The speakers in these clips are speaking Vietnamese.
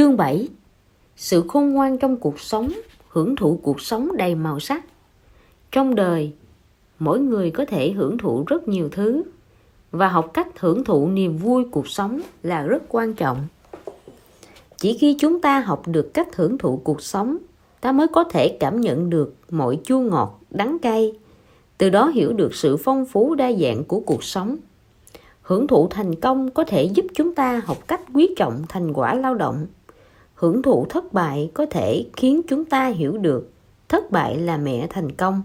Chương 7. Sự khôn ngoan trong cuộc sống, hưởng thụ cuộc sống đầy màu sắc. Trong đời, mỗi người có thể hưởng thụ rất nhiều thứ, và học cách hưởng thụ niềm vui cuộc sống là rất quan trọng. Chỉ khi chúng ta học được cách hưởng thụ cuộc sống, ta mới có thể cảm nhận được mọi chua ngọt, đắng cay, từ đó hiểu được sự phong phú đa dạng của cuộc sống. Hưởng thụ thành công có thể giúp chúng ta học cách quý trọng thành quả lao động. Hưởng thụ thất bại có thể khiến chúng ta hiểu được thất bại là mẹ thành công.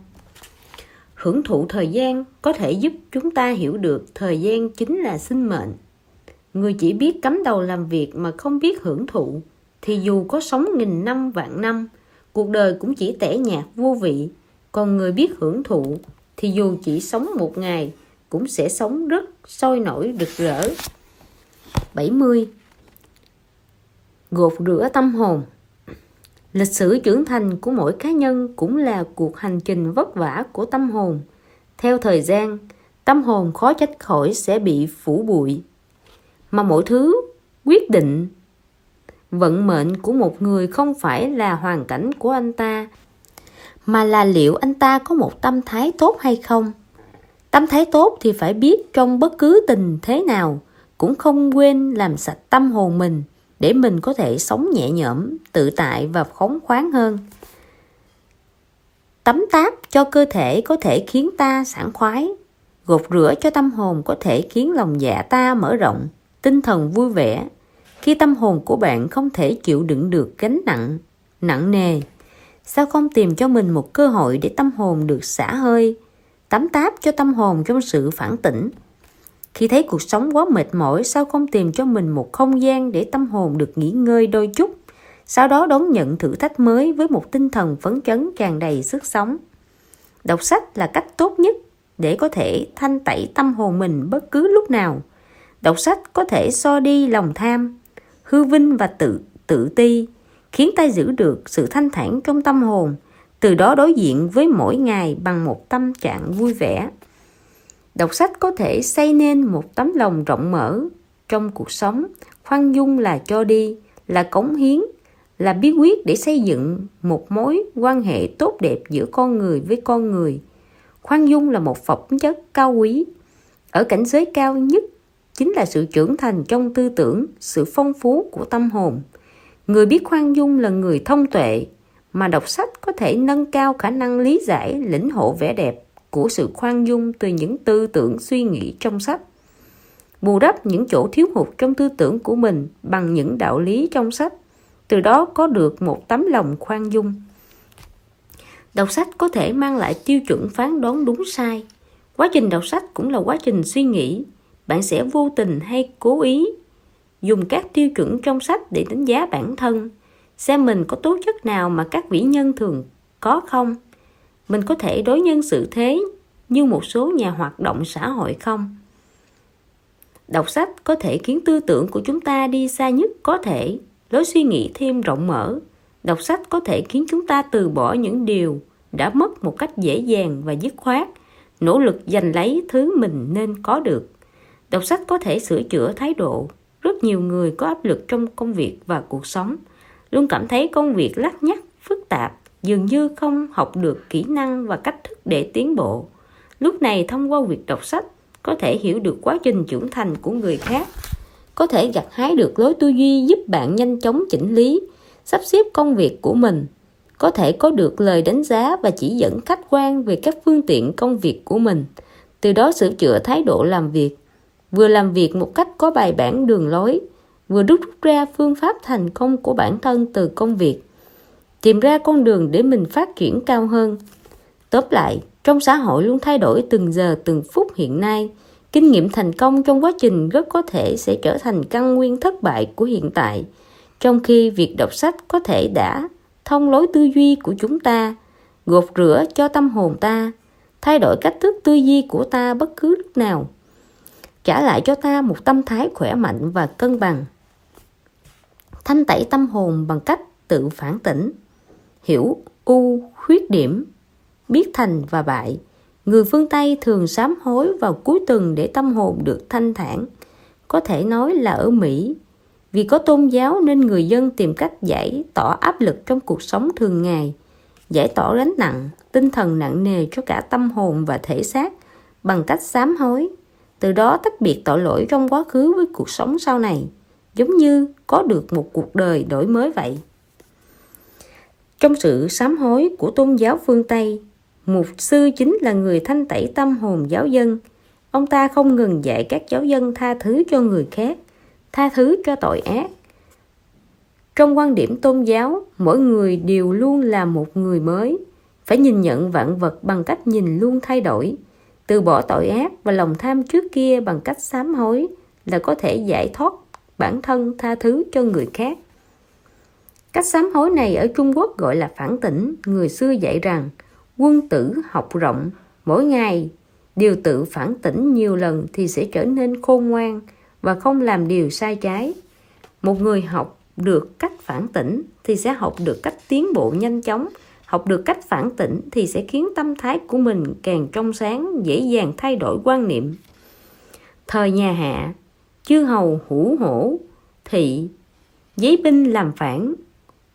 Hưởng thụ thời gian có thể giúp chúng ta hiểu được thời gian chính là sinh mệnh. Người chỉ biết cắm đầu làm việc mà không biết hưởng thụ, thì dù có sống nghìn năm vạn năm, cuộc đời cũng chỉ tẻ nhạt vô vị. Còn người biết hưởng thụ thì dù chỉ sống một ngày cũng sẽ sống rất sôi nổi rực rỡ. 70. Gột rửa tâm hồn. Lịch sử trưởng thành của mỗi cá nhân cũng là cuộc hành trình vất vả của tâm hồn. Theo thời gian, tâm hồn khó tránh khỏi sẽ bị phủ bụi, mà mọi thứ quyết định vận mệnh của một người không phải là hoàn cảnh của anh ta, mà là liệu anh ta có một tâm thái tốt hay không. Tâm thái tốt thì phải biết trong bất cứ tình thế nào cũng không quên làm sạch tâm hồn mình, để mình có thể sống nhẹ nhõm, tự tại và phóng khoáng hơn. Tắm táp cho cơ thể có thể khiến ta sảng khoái, gột rửa cho tâm hồn có thể khiến lòng dạ ta mở rộng, tinh thần vui vẻ. Khi tâm hồn của bạn không thể chịu đựng được gánh nặng, nặng nề, sao không tìm cho mình một cơ hội để tâm hồn được xả hơi? Tắm táp cho tâm hồn trong sự phản tỉnh. Khi thấy cuộc sống quá mệt mỏi, sao không tìm cho mình một không gian để tâm hồn được nghỉ ngơi đôi chút, sau đó đón nhận thử thách mới với một tinh thần phấn chấn tràn đầy sức sống. Đọc sách là cách tốt nhất để có thể thanh tẩy tâm hồn mình bất cứ lúc nào. Đọc sách có thể xua đi lòng tham, hư vinh và tự ti, khiến ta giữ được sự thanh thản trong tâm hồn, từ đó đối diện với mỗi ngày bằng một tâm trạng vui vẻ. Đọc sách có thể xây nên một tấm lòng rộng mở trong cuộc sống. Khoan dung là cho đi, là cống hiến, là bí quyết để xây dựng một mối quan hệ tốt đẹp giữa con người với con người. Khoan dung là một phẩm chất cao quý. Ở cảnh giới cao nhất chính là sự trưởng thành trong tư tưởng, sự phong phú của tâm hồn. Người biết khoan dung là người thông tuệ, mà đọc sách có thể nâng cao khả năng lý giải, lĩnh hội vẻ đẹp của sự khoan dung từ những tư tưởng suy nghĩ trong sách. Bù đắp những chỗ thiếu hụt trong tư tưởng của mình bằng những đạo lý trong sách, từ đó có được một tấm lòng khoan dung. Đọc sách có thể mang lại tiêu chuẩn phán đoán đúng sai. Quá trình đọc sách cũng là quá trình suy nghĩ. Bạn sẽ vô tình hay cố ý dùng các tiêu chuẩn trong sách để đánh giá bản thân, xem mình có tố chất nào mà các vĩ nhân thường có không. Mình có thể đối nhân xử thế như một số nhà hoạt động xã hội không? Đọc sách có thể khiến tư tưởng của chúng ta đi xa nhất có thể, lối suy nghĩ thêm rộng mở. Đọc sách có thể khiến chúng ta từ bỏ những điều đã mất một cách dễ dàng và dứt khoát, nỗ lực giành lấy thứ mình nên có được. Đọc sách có thể sửa chữa thái độ. Rất nhiều người có áp lực trong công việc và cuộc sống, luôn cảm thấy công việc lắt nhắt, phức tạp, dường như không học được kỹ năng và cách thức để tiến bộ. Lúc này, thông qua việc đọc sách, có thể hiểu được quá trình trưởng thành của người khác, có thể gặt hái được lối tư duy giúp bạn nhanh chóng chỉnh lý, sắp xếp công việc của mình, có thể có được lời đánh giá và chỉ dẫn khách quan về các phương tiện công việc của mình, từ đó sửa chữa thái độ làm việc. Vừa làm việc một cách có bài bản đường lối, vừa đúc ra phương pháp thành công của bản thân từ công việc, tìm ra con đường để mình phát triển cao hơn. Tóm lại, trong xã hội luôn thay đổi từng giờ từng phút hiện nay, kinh nghiệm thành công trong quá trình rất có thể sẽ trở thành căn nguyên thất bại của hiện tại, trong khi việc đọc sách có thể đã thông lối tư duy của chúng ta, gột rửa cho tâm hồn ta, thay đổi cách thức tư duy của ta bất cứ lúc nào, trả lại cho ta một tâm thái khỏe mạnh và cân bằng. Thanh tẩy tâm hồn bằng cách tự phản tỉnh, hiểu ưu khuyết điểm, biết thành và bại. Người phương Tây thường sám hối vào cuối tuần để tâm hồn được thanh thản. Có thể nói là ở Mỹ, Vì có tôn giáo nên người dân tìm cách giải tỏa áp lực trong cuộc sống thường ngày, giải tỏa gánh nặng, tinh thần nặng nề cho cả tâm hồn và thể xác bằng cách sám hối, từ đó tách biệt tội lỗi trong quá khứ với cuộc sống sau này, giống như có được một cuộc đời đổi mới vậy. Trong sự sám hối của tôn giáo phương Tây, mục sư chính là người thanh tẩy tâm hồn giáo dân. Ông ta không ngừng dạy các giáo dân tha thứ cho người khác, tha thứ cho tội ác. Trong quan điểm tôn giáo, mỗi người đều luôn là một người mới, phải nhìn nhận vạn vật bằng cách nhìn luôn thay đổi. Từ bỏ tội ác và lòng tham trước kia bằng cách sám hối là có thể giải thoát bản thân, tha thứ cho người khác. Cách sám hối này ở Trung Quốc gọi là phản tỉnh. Người xưa dạy rằng quân tử học rộng, mỗi ngày đều tự phản tỉnh nhiều lần thì sẽ trở nên khôn ngoan và không làm điều sai trái. Một người học được cách phản tỉnh thì sẽ học được cách tiến bộ nhanh chóng. Học được cách phản tỉnh thì sẽ khiến tâm thái của mình càng trong sáng, dễ dàng thay đổi quan niệm. Thời nhà Hạ, chư hầu Hữu Hổ, Thị, giấy binh làm phản.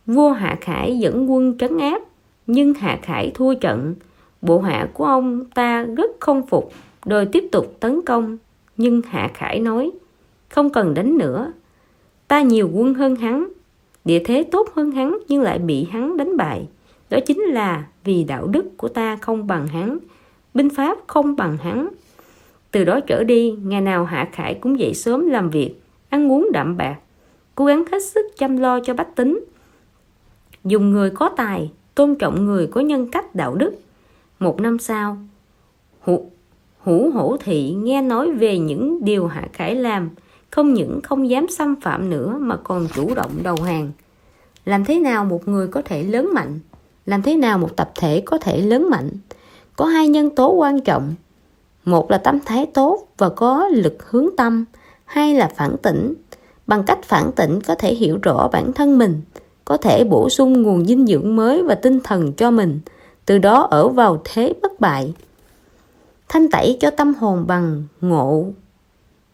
Vua Hạ Khải dẫn quân trấn áp, nhưng Hạ Khải thua trận. Bộ hạ của ông ta rất không phục, đòi tiếp tục tấn công. Nhưng Hạ Khải nói, không cần đánh nữa, ta nhiều quân hơn hắn, địa thế tốt hơn hắn nhưng lại bị hắn đánh bại. Đó chính là vì đạo đức của ta không bằng hắn, binh pháp không bằng hắn. Từ đó trở đi, ngày nào Hạ Khải cũng dậy sớm làm việc, ăn uống đạm bạc, cố gắng hết sức chăm lo cho bách tính, dùng người có tài, tôn trọng người có nhân cách đạo đức. Một năm sau, Hữu Hổ Thị nghe nói về những điều Hạ Khải làm, không những không dám xâm phạm nữa mà còn chủ động đầu hàng. Làm thế nào một người có thể lớn mạnh? Làm thế nào một tập thể có thể lớn mạnh? Có hai nhân tố quan trọng. Một là tâm thái tốt và có lực hướng tâm. Hai là phản tỉnh. Bằng cách phản tỉnh có thể hiểu rõ bản thân mình, có thể bổ sung nguồn dinh dưỡng mới và tinh thần cho mình, từ đó ở vào thế bất bại. Thanh tẩy cho tâm hồn bằng ngộ,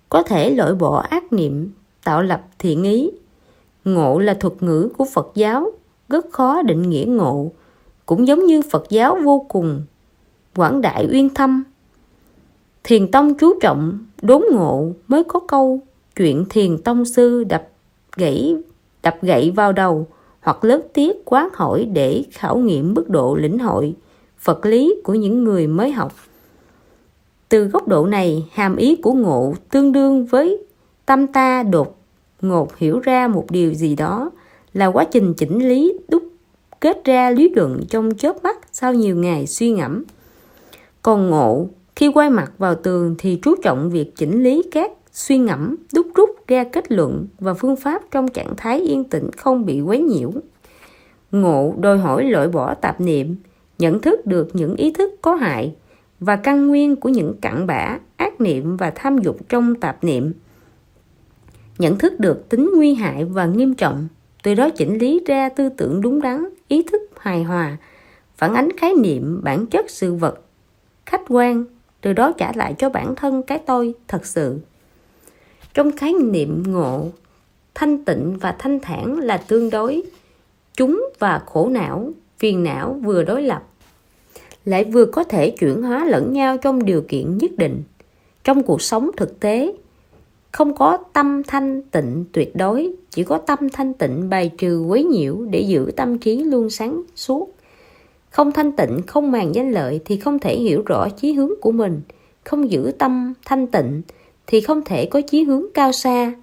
có thể loại bỏ ác niệm, tạo lập thiện ý. Ngộ là thuật ngữ của Phật giáo, rất khó định nghĩa ngộ, cũng giống như Phật giáo vô cùng quảng đại uyên thâm. Thiền tông chú trọng đốn ngộ, mới có câu chuyện thiền tông sư đập gậy vào đầu hoặc lớp tiết quán hỏi để khảo nghiệm mức độ lĩnh hội Phật lý của những người mới học. Từ góc độ này, hàm ý của ngộ tương đương với tâm ta đột ngột hiểu ra một điều gì đó, là quá trình chỉnh lý đúc kết ra lý luận trong chớp mắt sau nhiều ngày suy ngẫm. Còn ngộ, khi quay mặt vào tường thì chú trọng việc chỉnh lý các suy ngẫm, đúc rút ra kết luận và phương pháp trong trạng thái yên tĩnh không bị quấy nhiễu. Ngộ đòi hỏi loại bỏ tạp niệm, nhận thức được những ý thức có hại và căn nguyên của những cặn bã, ác niệm và tham dục trong tạp niệm, nhận thức được tính nguy hại và nghiêm trọng, từ đó chỉnh lý ra tư tưởng đúng đắn, ý thức hài hòa, phản ánh khái niệm, bản chất sự vật, khách quan, từ đó trả lại cho bản thân cái tôi thật sự. Trong khái niệm ngộ, thanh tịnh và thanh thản là tương đối, chúng và khổ não, phiền não vừa đối lập, lại vừa có thể chuyển hóa lẫn nhau trong điều kiện nhất định. Trong cuộc sống thực tế, không có tâm thanh tịnh tuyệt đối, chỉ có tâm thanh tịnh bài trừ quấy nhiễu để giữ tâm trí luôn sáng suốt. Không thanh tịnh, không màng danh lợi thì không thể hiểu rõ chí hướng của mình, không giữ tâm thanh tịnh thì không thể có chí hướng cao xa.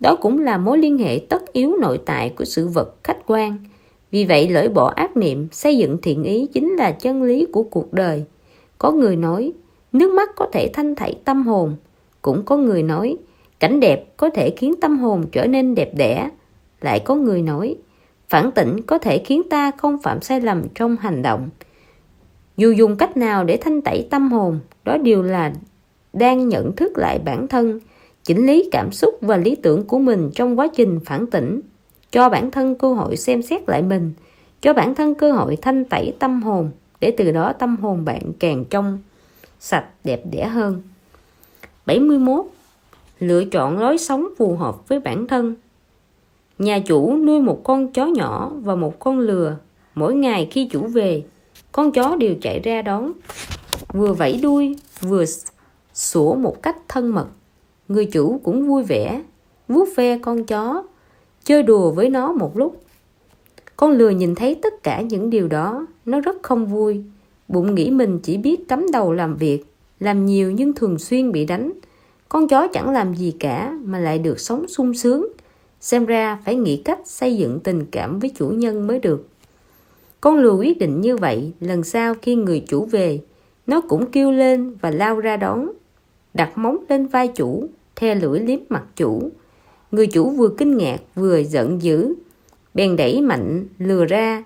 Đó cũng là mối liên hệ tất yếu nội tại của sự vật khách quan. Vì vậy, loại bỏ ác niệm, xây dựng thiện ý chính là chân lý của cuộc đời. Có người nói, nước mắt có thể thanh tẩy tâm hồn. Cũng có người nói, cảnh đẹp có thể khiến tâm hồn trở nên đẹp đẽ. Lại có người nói, phản tỉnh có thể khiến ta không phạm sai lầm trong hành động. Dù dùng cách nào để thanh tẩy tâm hồn, đó đều là đang nhận thức lại bản thân, chỉnh lý cảm xúc và lý tưởng của mình trong quá trình phản tỉnh, cho bản thân cơ hội xem xét lại mình, cho bản thân cơ hội thanh tẩy tâm hồn, để từ đó tâm hồn bạn càng trong sạch đẹp đẽ hơn. 71. Lựa chọn lối sống phù hợp với bản thân. Nhà chủ nuôi một con chó nhỏ và một con lừa. Mỗi ngày khi chủ về, con chó đều chạy ra đón, vừa vẫy đuôi vừa sủa một cách thân mật. Người chủ cũng vui vẻ vuốt ve con chó, chơi đùa với nó một lúc. Con lừa nhìn thấy tất cả những điều đó, nó rất không vui, bụng nghĩ mình chỉ biết cắm đầu làm việc, làm nhiều nhưng thường xuyên bị đánh. Con chó chẳng làm gì cả mà lại được sống sung sướng, xem ra phải nghĩ cách xây dựng tình cảm với chủ nhân mới được. Con lừa quyết định như vậy, lần sau khi người chủ về, nó cũng kêu lên và lao ra đón, đặt móng lên vai chủ, the lưỡi liếm mặt chủ. Người chủ vừa kinh ngạc vừa giận dữ, bèn đẩy mạnh lừa ra,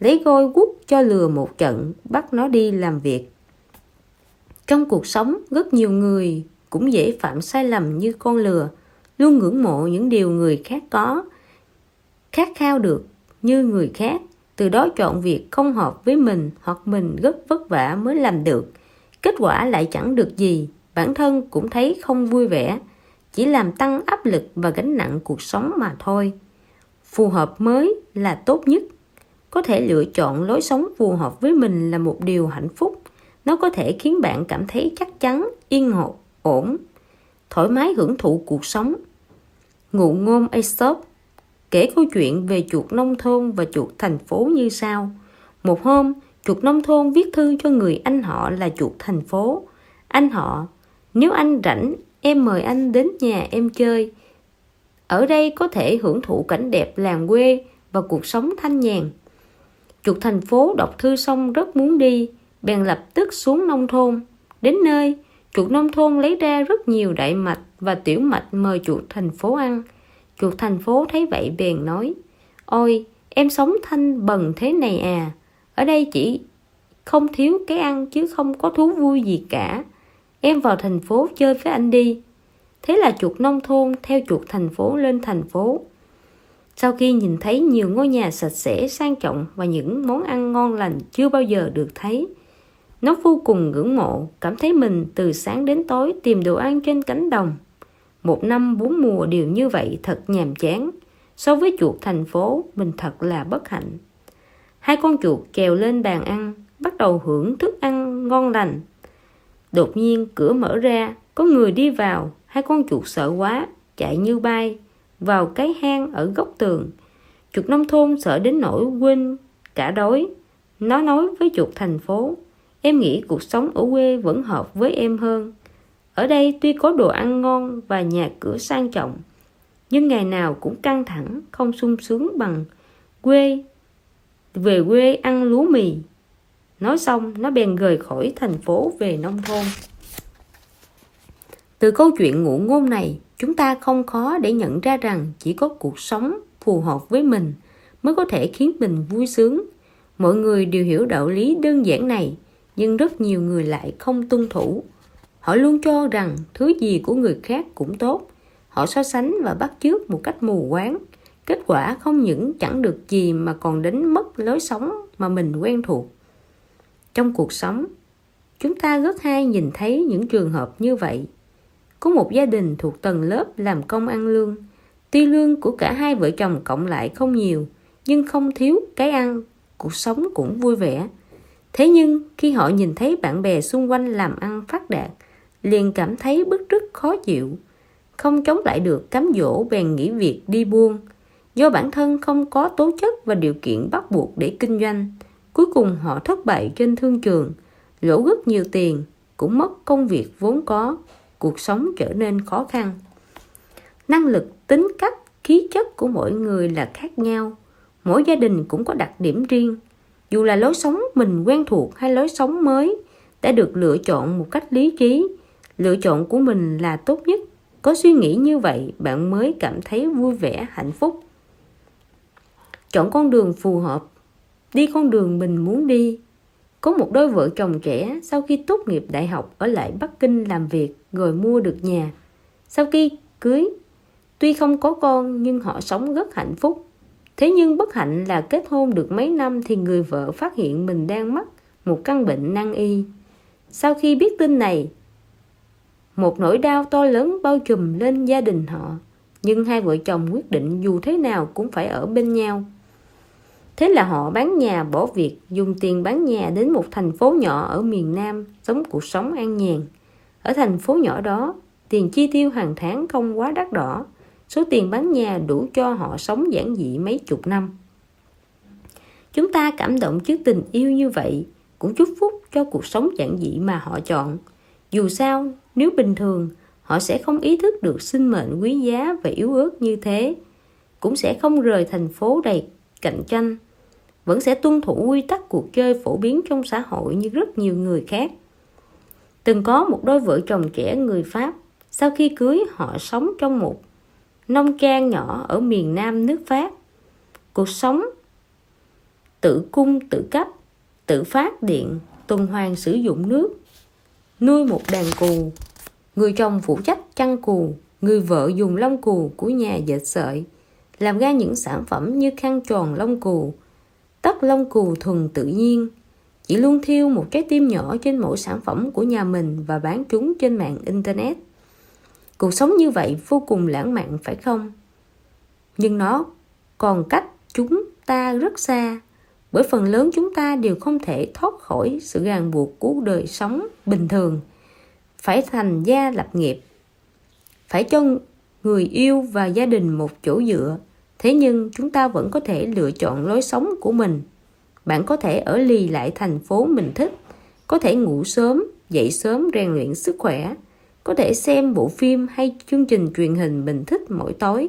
lấy gôi quất cho lừa một trận, bắt nó đi làm việc. Trong cuộc sống, rất nhiều người cũng dễ phạm sai lầm như con lừa, luôn ngưỡng mộ những điều người khác có, khát khao được như người khác, từ đó chọn việc không hợp với mình hoặc mình rất vất vả mới làm được, kết quả lại chẳng được gì, bản thân cũng thấy không vui vẻ, chỉ làm tăng áp lực và gánh nặng cuộc sống mà thôi. Phù hợp mới là tốt nhất. Có thể lựa chọn lối sống phù hợp với mình là một điều hạnh phúc. Nó có thể khiến bạn cảm thấy chắc chắn, yên ổn, thoải mái hưởng thụ cuộc sống. Ngụ ngôn Aesop kể câu chuyện về chuột nông thôn và chuột thành phố như sau. Một hôm, chuột nông thôn viết thư cho người anh họ là chuột thành phố. Anh họ, nếu anh rảnh, em mời anh đến nhà em chơi. Ở đây có thể hưởng thụ cảnh đẹp làng quê và cuộc sống thanh nhàn. Chuột thành phố đọc thư xong rất muốn đi, bèn lập tức xuống nông thôn. Đến nơi, chuột nông thôn lấy ra rất nhiều đại mạch và tiểu mạch mời chuột thành phố ăn. Chuột thành phố thấy vậy bèn nói: "Ôi, em sống thanh bần thế này à, ở đây chỉ không thiếu cái ăn chứ không có thú vui gì cả. Em vào thành phố chơi với anh đi." Thế là chuột nông thôn theo chuột thành phố lên thành phố. Sau khi nhìn thấy nhiều ngôi nhà sạch sẽ, sang trọng và những món ăn ngon lành chưa bao giờ được thấy, nó vô cùng ngưỡng mộ, cảm thấy mình từ sáng đến tối tìm đồ ăn trên cánh đồng. Một năm 4 mùa đều như vậy thật nhàm chán. So với chuột thành phố, mình thật là bất hạnh. Hai con chuột trèo lên bàn ăn, bắt đầu hưởng thức ăn ngon lành. Đột nhiên cửa mở ra, có người đi vào. Hai con chuột sợ quá, chạy như bay vào cái hang ở góc tường. Chuột nông thôn sợ đến nỗi quên cả đói. Nó nói với chuột thành phố: "Em nghĩ cuộc sống ở quê vẫn hợp với em hơn. Ở đây tuy có đồ ăn ngon và nhà cửa sang trọng, nhưng ngày nào cũng căng thẳng, không sung sướng bằng về quê ăn lúa mì." Nói xong, nó bèn rời khỏi thành phố về nông thôn. Từ câu chuyện ngụ ngôn này, chúng ta không khó để nhận ra rằng chỉ có cuộc sống phù hợp với mình mới có thể khiến mình vui sướng. Mọi người đều hiểu đạo lý đơn giản này, nhưng rất nhiều người lại không tuân thủ. Họ luôn cho rằng thứ gì của người khác cũng tốt. Họ so sánh và bắt chước một cách mù quáng. Kết quả không những chẳng được gì mà còn đánh mất lối sống mà mình quen thuộc. Trong cuộc sống, chúng ta rất hay nhìn thấy những trường hợp như vậy. Có một gia đình thuộc tầng lớp làm công ăn lương. Tuy lương của cả hai vợ chồng cộng lại không nhiều, nhưng không thiếu cái ăn, cuộc sống cũng vui vẻ. Thế nhưng khi họ nhìn thấy bạn bè xung quanh làm ăn phát đạt, liền cảm thấy bứt rứt khó chịu. Không chống lại được cám dỗ, bèn nghỉ việc đi buôn. Do bản thân không có tố chất và điều kiện bắt buộc để kinh doanh, cuối cùng họ thất bại trên thương trường, lỗ rất nhiều tiền, cũng mất công việc vốn có. Cuộc sống trở nên khó khăn. Năng lực, tính cách, khí chất của mỗi người là khác nhau. Mỗi gia đình cũng có đặc điểm riêng. Dù là lối sống mình quen thuộc hay lối sống mới, đã được lựa chọn một cách lý trí, lựa chọn của mình là tốt nhất. Có suy nghĩ như vậy, bạn mới cảm thấy vui vẻ, hạnh phúc. Chọn con đường phù hợp, đi con đường mình muốn đi. Có một đôi vợ chồng trẻ sau khi tốt nghiệp đại học ở lại Bắc Kinh làm việc rồi mua được nhà. Sau khi cưới, tuy không có con nhưng họ sống rất hạnh phúc. Thế nhưng bất hạnh là kết hôn được mấy năm thì người vợ phát hiện mình đang mắc một căn bệnh nan y. Sau khi biết tin này, một nỗi đau to lớn bao trùm lên gia đình họ. nhưng hai vợ chồng quyết định dù thế nào cũng phải ở bên nhau. Thế là họ bán nhà bỏ việc, dùng tiền bán nhà đến một thành phố nhỏ ở miền Nam, sống cuộc sống an nhàn. Ở thành phố nhỏ đó, tiền chi tiêu hàng tháng không quá đắt đỏ, số tiền bán nhà đủ cho họ sống giản dị mấy chục năm. Chúng ta cảm động trước tình yêu như vậy, cũng chúc phúc cho cuộc sống giản dị mà họ chọn. Dù sao, nếu bình thường, họ sẽ không ý thức được sinh mệnh quý giá và yếu ớt như thế, cũng sẽ không rời thành phố đầy cạnh tranh, vẫn sẽ tuân thủ quy tắc cuộc chơi phổ biến trong xã hội như rất nhiều người khác. Từng có một đôi vợ chồng trẻ người Pháp, sau khi cưới họ sống trong một nông trang nhỏ ở miền Nam nước Pháp. Cuộc sống tự cung tự cấp, tự phát điện, tuần hoàn sử dụng nước, nuôi một đàn cừu. Người chồng phụ trách chăn cừu, người vợ dùng lông cừu của nhà dệt sợi làm ra những sản phẩm như khăn tròn lông cừu, tất lông cừu thuần tự nhiên. Chị luôn thiêu một trái tim nhỏ trên mỗi sản phẩm của nhà mình và bán chúng trên mạng internet. Cuộc sống như vậy vô cùng lãng mạn phải không? Nhưng nó còn cách chúng ta rất xa, bởi phần lớn chúng ta đều không thể thoát khỏi sự ràng buộc của đời sống bình thường. Phải thành gia lập nghiệp, phải cho người yêu và gia đình một chỗ dựa. Thế nhưng chúng ta vẫn có thể lựa chọn lối sống của mình. Bạn có thể ở lì lại thành phố mình thích, có thể ngủ sớm, dậy sớm rèn luyện sức khỏe, có thể xem bộ phim hay chương trình truyền hình mình thích mỗi tối,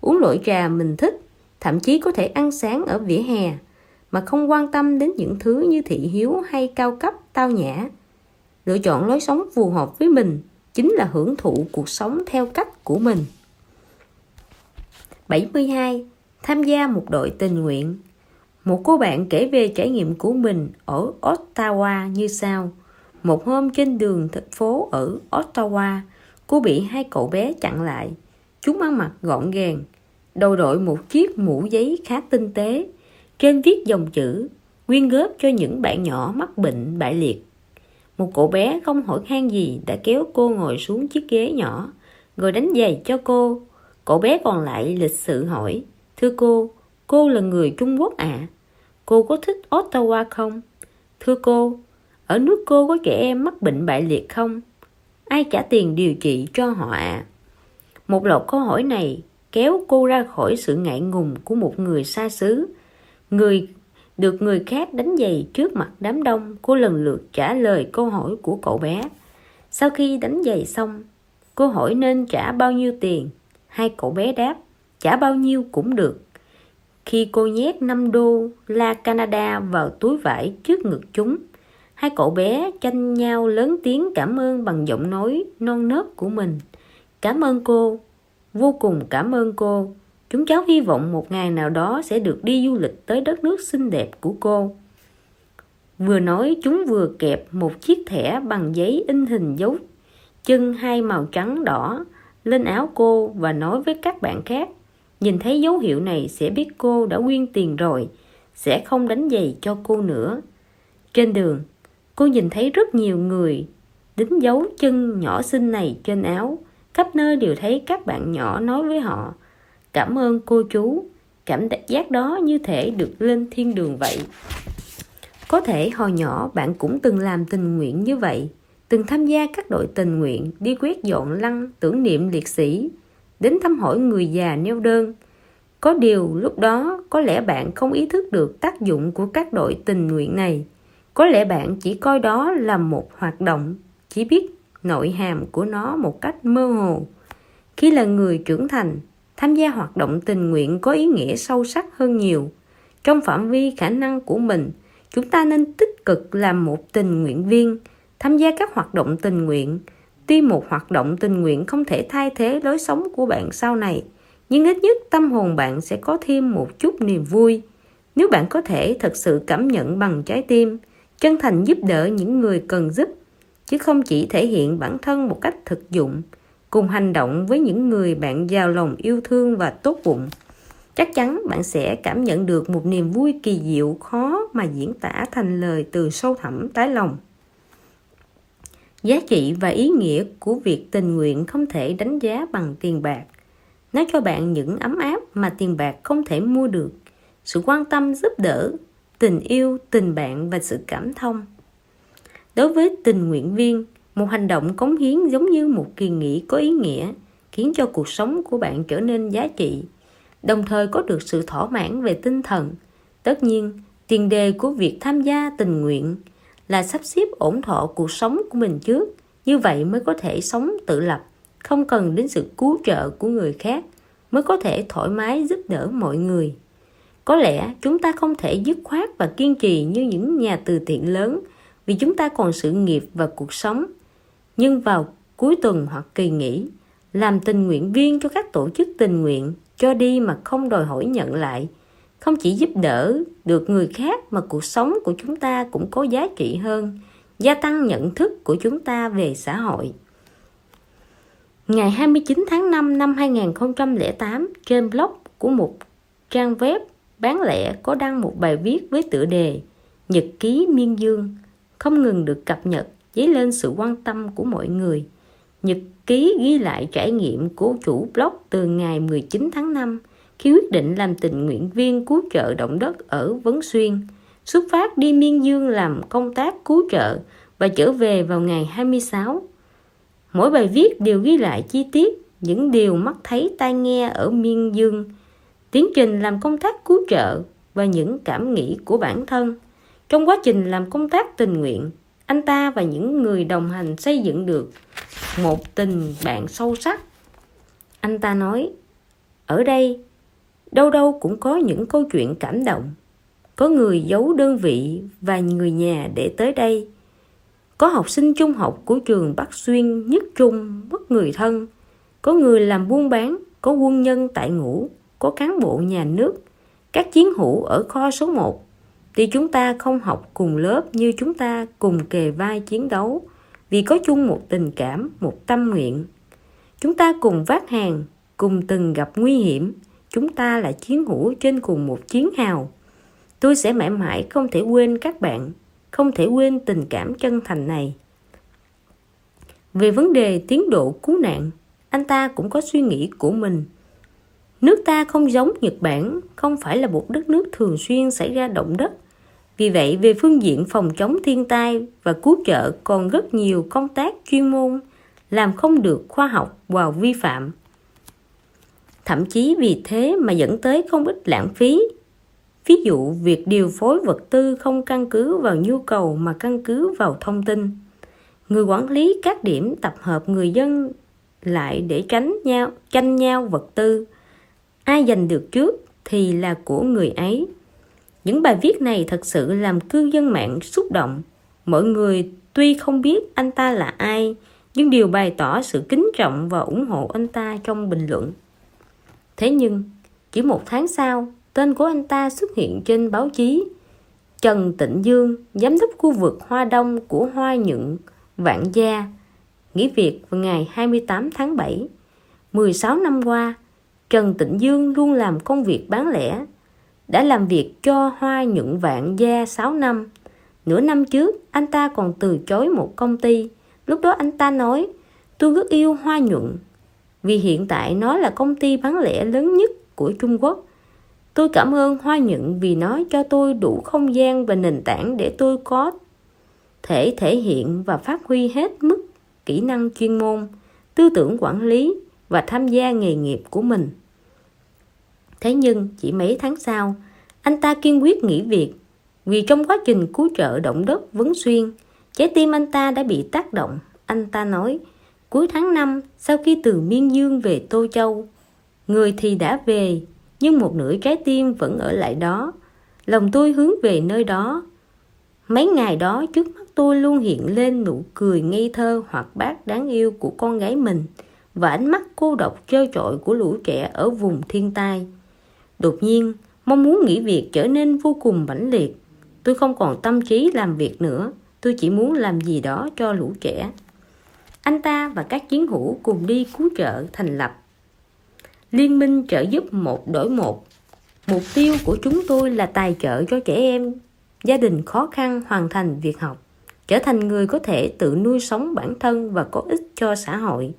uống loại trà mình thích, thậm chí có thể ăn sáng ở vỉa hè mà không quan tâm đến những thứ như thị hiếu hay cao cấp tao nhã. Lựa chọn lối sống phù hợp với mình chính là hưởng thụ cuộc sống theo cách của mình. 72. Tham gia một đội tình nguyện. Một cô bạn kể về trải nghiệm của mình ở Ottawa như sau. Một hôm trên đường thành phố ở Ottawa, cô bị hai cậu bé chặn lại. Chúng ăn mặc gọn gàng, đầu đội một chiếc mũ giấy khá tinh tế, trên viết dòng chữ quyên góp cho những bạn nhỏ mắc bệnh bại liệt. Một cậu bé không hỏi han gì đã kéo cô ngồi xuống chiếc ghế nhỏ rồi đánh giày cho cô. Cậu bé còn lại lịch sự hỏi: "Thưa cô là người Trung Quốc ạ? Cô có thích Ottawa không? Thưa cô, ở nước cô có trẻ em mắc bệnh bại liệt không? Ai trả tiền điều trị cho họ ạ?" Một loạt câu hỏi này kéo cô ra khỏi sự ngại ngùng của một người xa xứ. Được người khác đánh giày trước mặt đám đông, cô lần lượt trả lời câu hỏi của cậu bé. Sau khi đánh giày xong, cô hỏi nên trả bao nhiêu tiền. Hai cậu bé đáp, trả bao nhiêu cũng được. Khi cô nhét $5 Canada vào túi vải trước ngực chúng, hai cậu bé tranh nhau lớn tiếng cảm ơn bằng giọng nói non nớt của mình. Cảm ơn cô, vô cùng cảm ơn cô. Chúng cháu hy vọng một ngày nào đó sẽ được đi du lịch tới đất nước xinh đẹp của cô. Vừa nói, chúng vừa kẹp một chiếc thẻ bằng giấy in hình dấu chân hai màu trắng đỏ lên áo cô và nói với các bạn khác: "Nhìn thấy dấu hiệu này sẽ biết cô đã quyên tiền rồi, sẽ không đánh giày cho cô nữa." Trên đường, cô nhìn thấy rất nhiều người đính dấu chân nhỏ xinh này trên áo. Khắp nơi đều thấy các bạn nhỏ nói với họ: "Cảm ơn cô chú." Cảm giác đó như thể được lên thiên đường vậy. Có thể hồi nhỏ bạn cũng từng làm tình nguyện như vậy, từng tham gia các đội tình nguyện đi quét dọn lăng tưởng niệm liệt sĩ, đến thăm hỏi người già neo đơn. Có điều lúc đó có lẽ bạn không ý thức được tác dụng của các đội tình nguyện này. Có lẽ bạn chỉ coi đó là một hoạt động, chỉ biết nội hàm của nó một cách mơ hồ. Khi là người trưởng thành, tham gia hoạt động tình nguyện có ý nghĩa sâu sắc hơn nhiều. Trong phạm vi khả năng của mình, chúng ta nên tích cực làm một tình nguyện viên, tham gia các hoạt động tình nguyện. Tuy một hoạt động tình nguyện không thể thay thế lối sống của bạn sau này, nhưng ít nhất tâm hồn bạn sẽ có thêm một chút niềm vui. Nếu bạn có thể thật sự cảm nhận bằng trái tim, chân thành giúp đỡ những người cần giúp, chứ không chỉ thể hiện bản thân một cách thực dụng, cùng hành động với những người bạn giàu lòng yêu thương và tốt bụng, chắc chắn bạn sẽ cảm nhận được một niềm vui kỳ diệu khó mà diễn tả thành lời từ sâu thẳm trái lòng. Giá trị và ý nghĩa của việc tình nguyện không thể đánh giá bằng tiền bạc. Nó cho bạn những ấm áp mà tiền bạc không thể mua được, sự quan tâm giúp đỡ, tình yêu, tình bạn và sự cảm thông. Đối với tình nguyện viên, một hành động cống hiến giống như một kỳ nghỉ có ý nghĩa, khiến cho cuộc sống của bạn trở nên giá trị, đồng thời có được sự thỏa mãn về tinh thần. Tất nhiên, tiền đề của việc tham gia tình nguyện là sắp xếp ổn thỏa cuộc sống của mình trước, như vậy mới có thể sống tự lập, không cần đến sự cứu trợ của người khác, mới có thể thoải mái giúp đỡ mọi người. Có lẽ chúng ta không thể dứt khoát và kiên trì như những nhà từ thiện lớn vì chúng ta còn sự nghiệp và cuộc sống. Nhưng vào cuối tuần hoặc kỳ nghỉ, làm tình nguyện viên cho các tổ chức tình nguyện, cho đi mà không đòi hỏi nhận lại, không chỉ giúp đỡ được người khác mà cuộc sống của chúng ta cũng có giá trị hơn, gia tăng nhận thức của chúng ta về xã hội. Ngày 29 tháng 5 năm 2008, trên blog của một trang web bán lẻ có đăng một bài viết với tựa đề Nhật ký Miên Dương, không ngừng được cập nhật, dấy lên sự quan tâm của mọi người. Nhật ký ghi lại trải nghiệm của chủ blog từ ngày 19 tháng 5 khi quyết định làm tình nguyện viên cứu trợ động đất ở Vấn Xuyên, xuất phát đi Miên Dương làm công tác cứu trợ và trở về vào ngày 26. Mỗi bài viết đều ghi lại chi tiết những điều mắt thấy tai nghe ở Miên Dương, tiến trình làm công tác cứu trợ và những cảm nghĩ của bản thân. Trong quá trình làm công tác tình nguyện, anh ta và những người đồng hành xây dựng được một tình bạn sâu sắc. Anh ta nói, ở đây, đâu đâu cũng có những câu chuyện cảm động. Có người giấu đơn vị và người nhà để tới đây. Có học sinh trung học của trường Bắc Xuyên nhất trung mất người thân. Có người làm buôn bán, có quân nhân tại ngũ, có cán bộ nhà nước, các chiến hữu ở kho số 1. Tuy chúng ta không học cùng lớp như chúng ta cùng kề vai chiến đấu, vì có chung một tình cảm, một tâm nguyện. Chúng ta cùng vác hàng, cùng từng gặp nguy hiểm, chúng ta là chiến hữu trên cùng một chiến hào. Tôi sẽ mãi mãi không thể quên các bạn, không thể quên tình cảm chân thành này. Về vấn đề tiến độ cứu nạn, anh ta cũng có suy nghĩ của mình. Nước ta không giống Nhật Bản, không phải là một đất nước thường xuyên xảy ra động đất. Vì vậy, về phương diện phòng chống thiên tai và cứu trợ còn rất nhiều công tác chuyên môn làm không được khoa học và vi phạm. Thậm chí vì thế mà dẫn tới không ít lãng phí. Ví dụ, việc điều phối vật tư không căn cứ vào nhu cầu mà căn cứ vào thông tin. Người quản lý các điểm tập hợp người dân lại để tranh nhau vật tư. Ai giành được trước thì là của người ấy. Những bài viết này thật sự làm cư dân mạng xúc động. Mọi người tuy không biết anh ta là ai, nhưng đều bày tỏ sự kính trọng và ủng hộ anh ta trong bình luận. Thế nhưng, chỉ một tháng sau, tên của anh ta xuất hiện trên báo chí. Trần Tịnh Dương, giám đốc khu vực Hoa Đông của Hoa Nhuận Vạn Gia, nghỉ việc vào ngày 28 tháng 7. 16 năm qua, Trần Tịnh Dương luôn làm công việc bán lẻ, đã làm việc cho Hoa Nhuận Vạn Gia 6 năm. Nửa năm trước, anh ta còn từ chối một công ty. Lúc đó anh ta nói, tôi rất yêu Hoa Nhuận, vì hiện tại nó là công ty bán lẻ lớn nhất của Trung Quốc. Tôi cảm ơn Hoa Nhuận vì nó cho tôi đủ không gian và nền tảng để tôi có thể thể hiện và phát huy hết mức kỹ năng chuyên môn, tư tưởng quản lý và tham gia nghề nghiệp của mình. Thế nhưng chỉ mấy tháng sau, anh ta kiên quyết nghỉ việc vì trong quá trình cứu trợ động đất Vấn Xuyên, trái tim anh ta đã bị tác động. Anh ta nói, cuối tháng 5, sau khi từ Miên Dương về Tô Châu, người thì đã về, nhưng một nửa trái tim vẫn ở lại đó. Lòng tôi hướng về nơi đó. Mấy ngày đó trước mắt tôi luôn hiện lên nụ cười ngây thơ hoạt bát đáng yêu của con gái mình và ánh mắt cô độc trơ trọi của lũ trẻ ở vùng thiên tai. Đột nhiên, mong muốn nghỉ việc trở nên vô cùng mãnh liệt. Tôi không còn tâm trí làm việc nữa, tôi chỉ muốn làm gì đó cho lũ trẻ. Anh ta và các chiến hữu cùng đi cứu trợ thành lập Liên minh trợ giúp 1 đổi 1. Mục tiêu của chúng tôi là tài trợ cho trẻ em, gia đình khó khăn hoàn thành việc học, trở thành người có thể tự nuôi sống bản thân và có ích cho xã hội.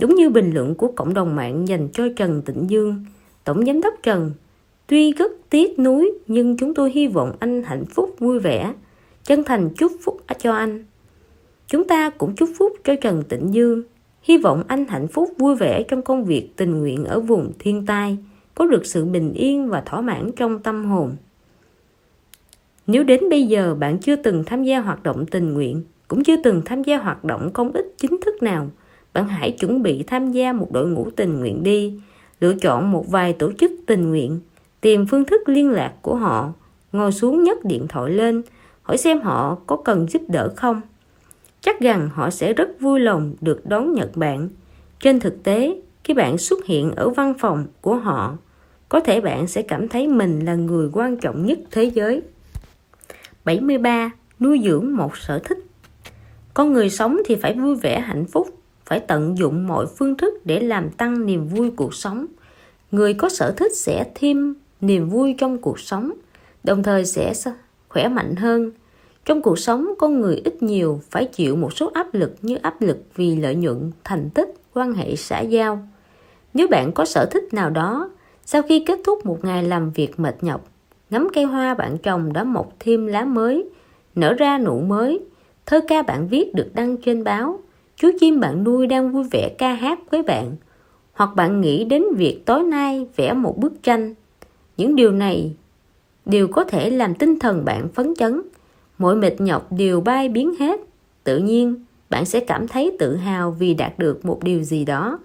Đúng như bình luận của cộng đồng mạng dành cho Trần Tịnh Dương, Tổng Giám đốc Trần: tuy rất tiếc nuối nhưng chúng tôi hy vọng anh hạnh phúc vui vẻ, chân thành chúc phúc cho anh. Chúng ta cũng chúc phúc cho Trần Tịnh Dương, hy vọng anh hạnh phúc vui vẻ trong công việc tình nguyện ở vùng thiên tai, có được sự bình yên và thỏa mãn trong tâm hồn. Nếu đến bây giờ bạn chưa từng tham gia hoạt động tình nguyện, cũng chưa từng tham gia hoạt động công ích chính thức nào, bạn hãy chuẩn bị tham gia một đội ngũ tình nguyện đi. Lựa chọn một vài tổ chức tình nguyện, tìm phương thức liên lạc của họ, ngồi xuống nhấc điện thoại lên, hỏi xem họ có cần giúp đỡ không. Chắc rằng họ sẽ rất vui lòng được đón nhận bạn. Trên thực tế, khi bạn xuất hiện ở văn phòng của họ, có thể bạn sẽ cảm thấy mình là người quan trọng nhất thế giới. 73. Nuôi dưỡng một sở thích. Con người sống thì phải vui vẻ hạnh phúc, phải tận dụng mọi phương thức để làm tăng niềm vui cuộc sống. Người có sở thích sẽ thêm niềm vui trong cuộc sống, đồng thời sẽ khỏe mạnh hơn. Trong cuộc sống, con người ít nhiều phải chịu một số áp lực như áp lực vì lợi nhuận, thành tích, quan hệ xã giao. Nếu bạn có sở thích nào đó, sau khi kết thúc một ngày làm việc mệt nhọc, ngắm cây hoa bạn trồng đã mọc thêm lá mới, nở ra nụ mới, thơ ca bạn viết được đăng trên báo, chú chim bạn nuôi đang vui vẻ ca hát với bạn, hoặc bạn nghĩ đến việc tối nay vẽ một bức tranh. Những điều này đều có thể làm tinh thần bạn phấn chấn, mọi mệt nhọc đều bay biến hết. Tự nhiên bạn sẽ cảm thấy tự hào vì đạt được một điều gì đó.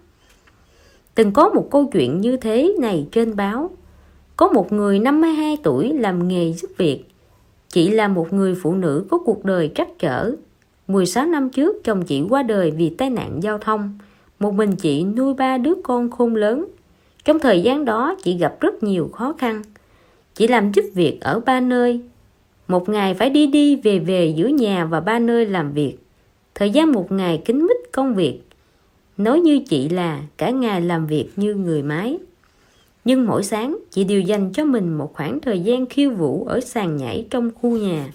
Từng có một câu chuyện như thế này trên báo. Có một người 52 tuổi làm nghề giúp việc. Chị là một người phụ nữ có cuộc đời trắc trở. 16 năm trước chồng chị qua đời vì tai nạn giao thông. Một mình chị nuôi 3 đứa con khôn lớn. Trong thời gian đó chị gặp rất nhiều khó khăn. Chị làm giúp việc ở 3 nơi. Một ngày phải đi về giữa nhà và 3 nơi làm việc. Thời gian một ngày kín mít công việc. Nói như chị là cả ngày làm việc như người máy. Nhưng mỗi sáng chị đều dành cho mình một khoảng thời gian khiêu vũ ở sàn nhảy trong khu nhà.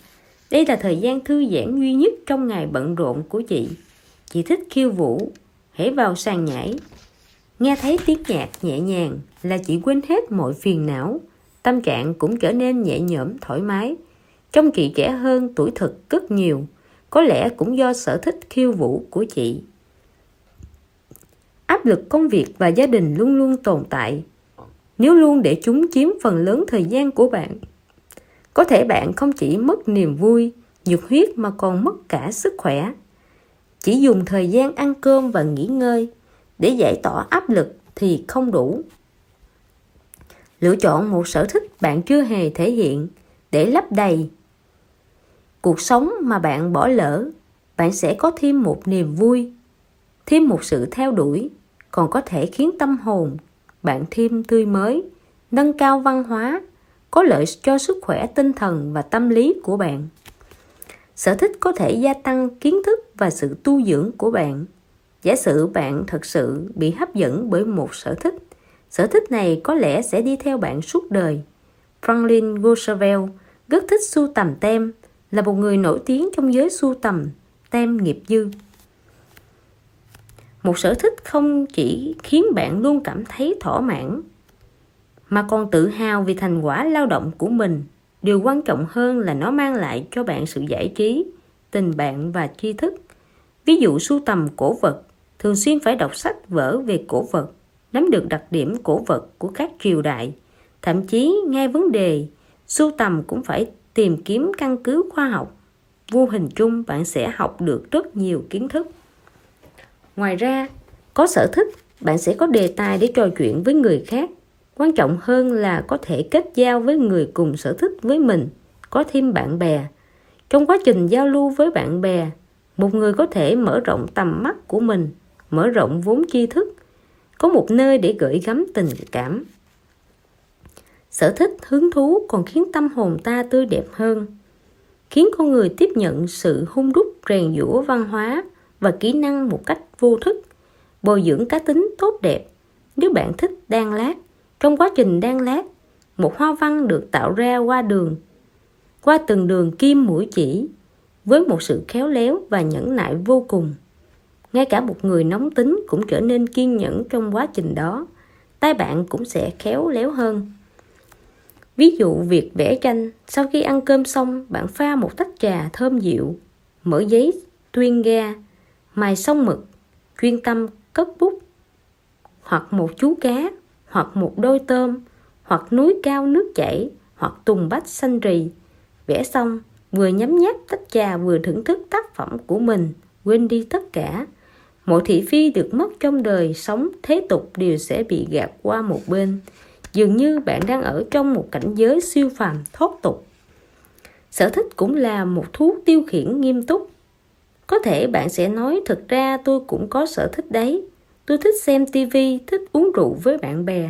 Đây là thời gian thư giãn duy nhất trong ngày bận rộn của chị. Chị thích khiêu vũ, hễ vào sàn nhảy, nghe thấy tiếng nhạc nhẹ nhàng là chị quên hết mọi phiền não, tâm trạng cũng trở nên nhẹ nhõm thoải mái. Trong chị trẻ hơn tuổi thật rất nhiều, có lẽ cũng do sở thích khiêu vũ của chị. Áp lực công việc và gia đình luôn luôn tồn tại. Nếu luôn để chúng chiếm phần lớn thời gian của bạn, có thể bạn không chỉ mất niềm vui, nhiệt huyết mà còn mất cả sức khỏe. Chỉ dùng thời gian ăn cơm và nghỉ ngơi để giải tỏa áp lực thì không đủ. Lựa chọn một sở thích bạn chưa hề thể hiện để lấp đầy cuộc sống mà bạn bỏ lỡ, bạn sẽ có thêm một niềm vui, thêm một sự theo đuổi, còn có thể khiến tâm hồn bạn thêm tươi mới, nâng cao văn hóa, có lợi cho sức khỏe tinh thần và tâm lý của bạn. Sở thích có thể gia tăng kiến thức và sự tu dưỡng của bạn. Giả sử bạn thật sự bị hấp dẫn bởi một sở thích này có lẽ sẽ đi theo bạn suốt đời. Franklin Roosevelt rất thích sưu tầm tem, là một người nổi tiếng trong giới sưu tầm tem nghiệp dư. Một sở thích không chỉ khiến bạn luôn cảm thấy thỏa mãn, mà còn tự hào vì thành quả lao động của mình. Điều quan trọng hơn là nó mang lại cho bạn sự giải trí, tình bạn và tri thức. Ví dụ sưu tầm cổ vật, thường xuyên phải đọc sách vở về cổ vật, nắm được đặc điểm cổ vật của các triều đại. Thậm chí ngay vấn đề sưu tầm cũng phải tìm kiếm căn cứ khoa học. Vô hình chung bạn sẽ học được rất nhiều kiến thức. Ngoài ra, có sở thích, bạn sẽ có đề tài để trò chuyện với người khác. Quan trọng hơn là có thể kết giao với người cùng sở thích với mình, có thêm bạn bè. Trong quá trình giao lưu với bạn bè, một người có thể mở rộng tầm mắt của mình, mở rộng vốn tri thức, có một nơi để gửi gắm tình cảm. Sở thích, hứng thú còn khiến tâm hồn ta tươi đẹp hơn, khiến con người tiếp nhận sự hun đúc rèn giũa văn hóa và kỹ năng một cách vô thức, bồi dưỡng cá tính tốt đẹp. Nếu bạn thích đan lát, trong quá trình đan lát, một hoa văn được tạo ra qua từng đường kim mũi chỉ với một sự khéo léo và nhẫn nại vô cùng. Ngay cả một người nóng tính cũng trở nên kiên nhẫn trong quá trình đó, tay bạn cũng sẽ khéo léo hơn. Ví dụ việc vẽ tranh, sau khi ăn cơm xong, bạn pha một tách trà thơm dịu, mở giấy tuyên ga, mài xong mực, chuyên tâm cất bút, hoặc một chú cá, hoặc một đôi tôm, hoặc núi cao nước chảy, hoặc tùng bách xanh rì. Vẽ xong, vừa nhấm nháp tách trà vừa thưởng thức tác phẩm của mình, quên đi tất cả. Mọi thị phi được mất trong đời sống thế tục đều sẽ bị gạt qua một bên. Dường như bạn đang ở trong một cảnh giới siêu phàm thoát tục. Sở thích cũng là một thú tiêu khiển nghiêm túc. Có thể bạn sẽ nói, thực ra tôi cũng có sở thích đấy. Tôi thích xem tivi, thích uống rượu với bạn bè,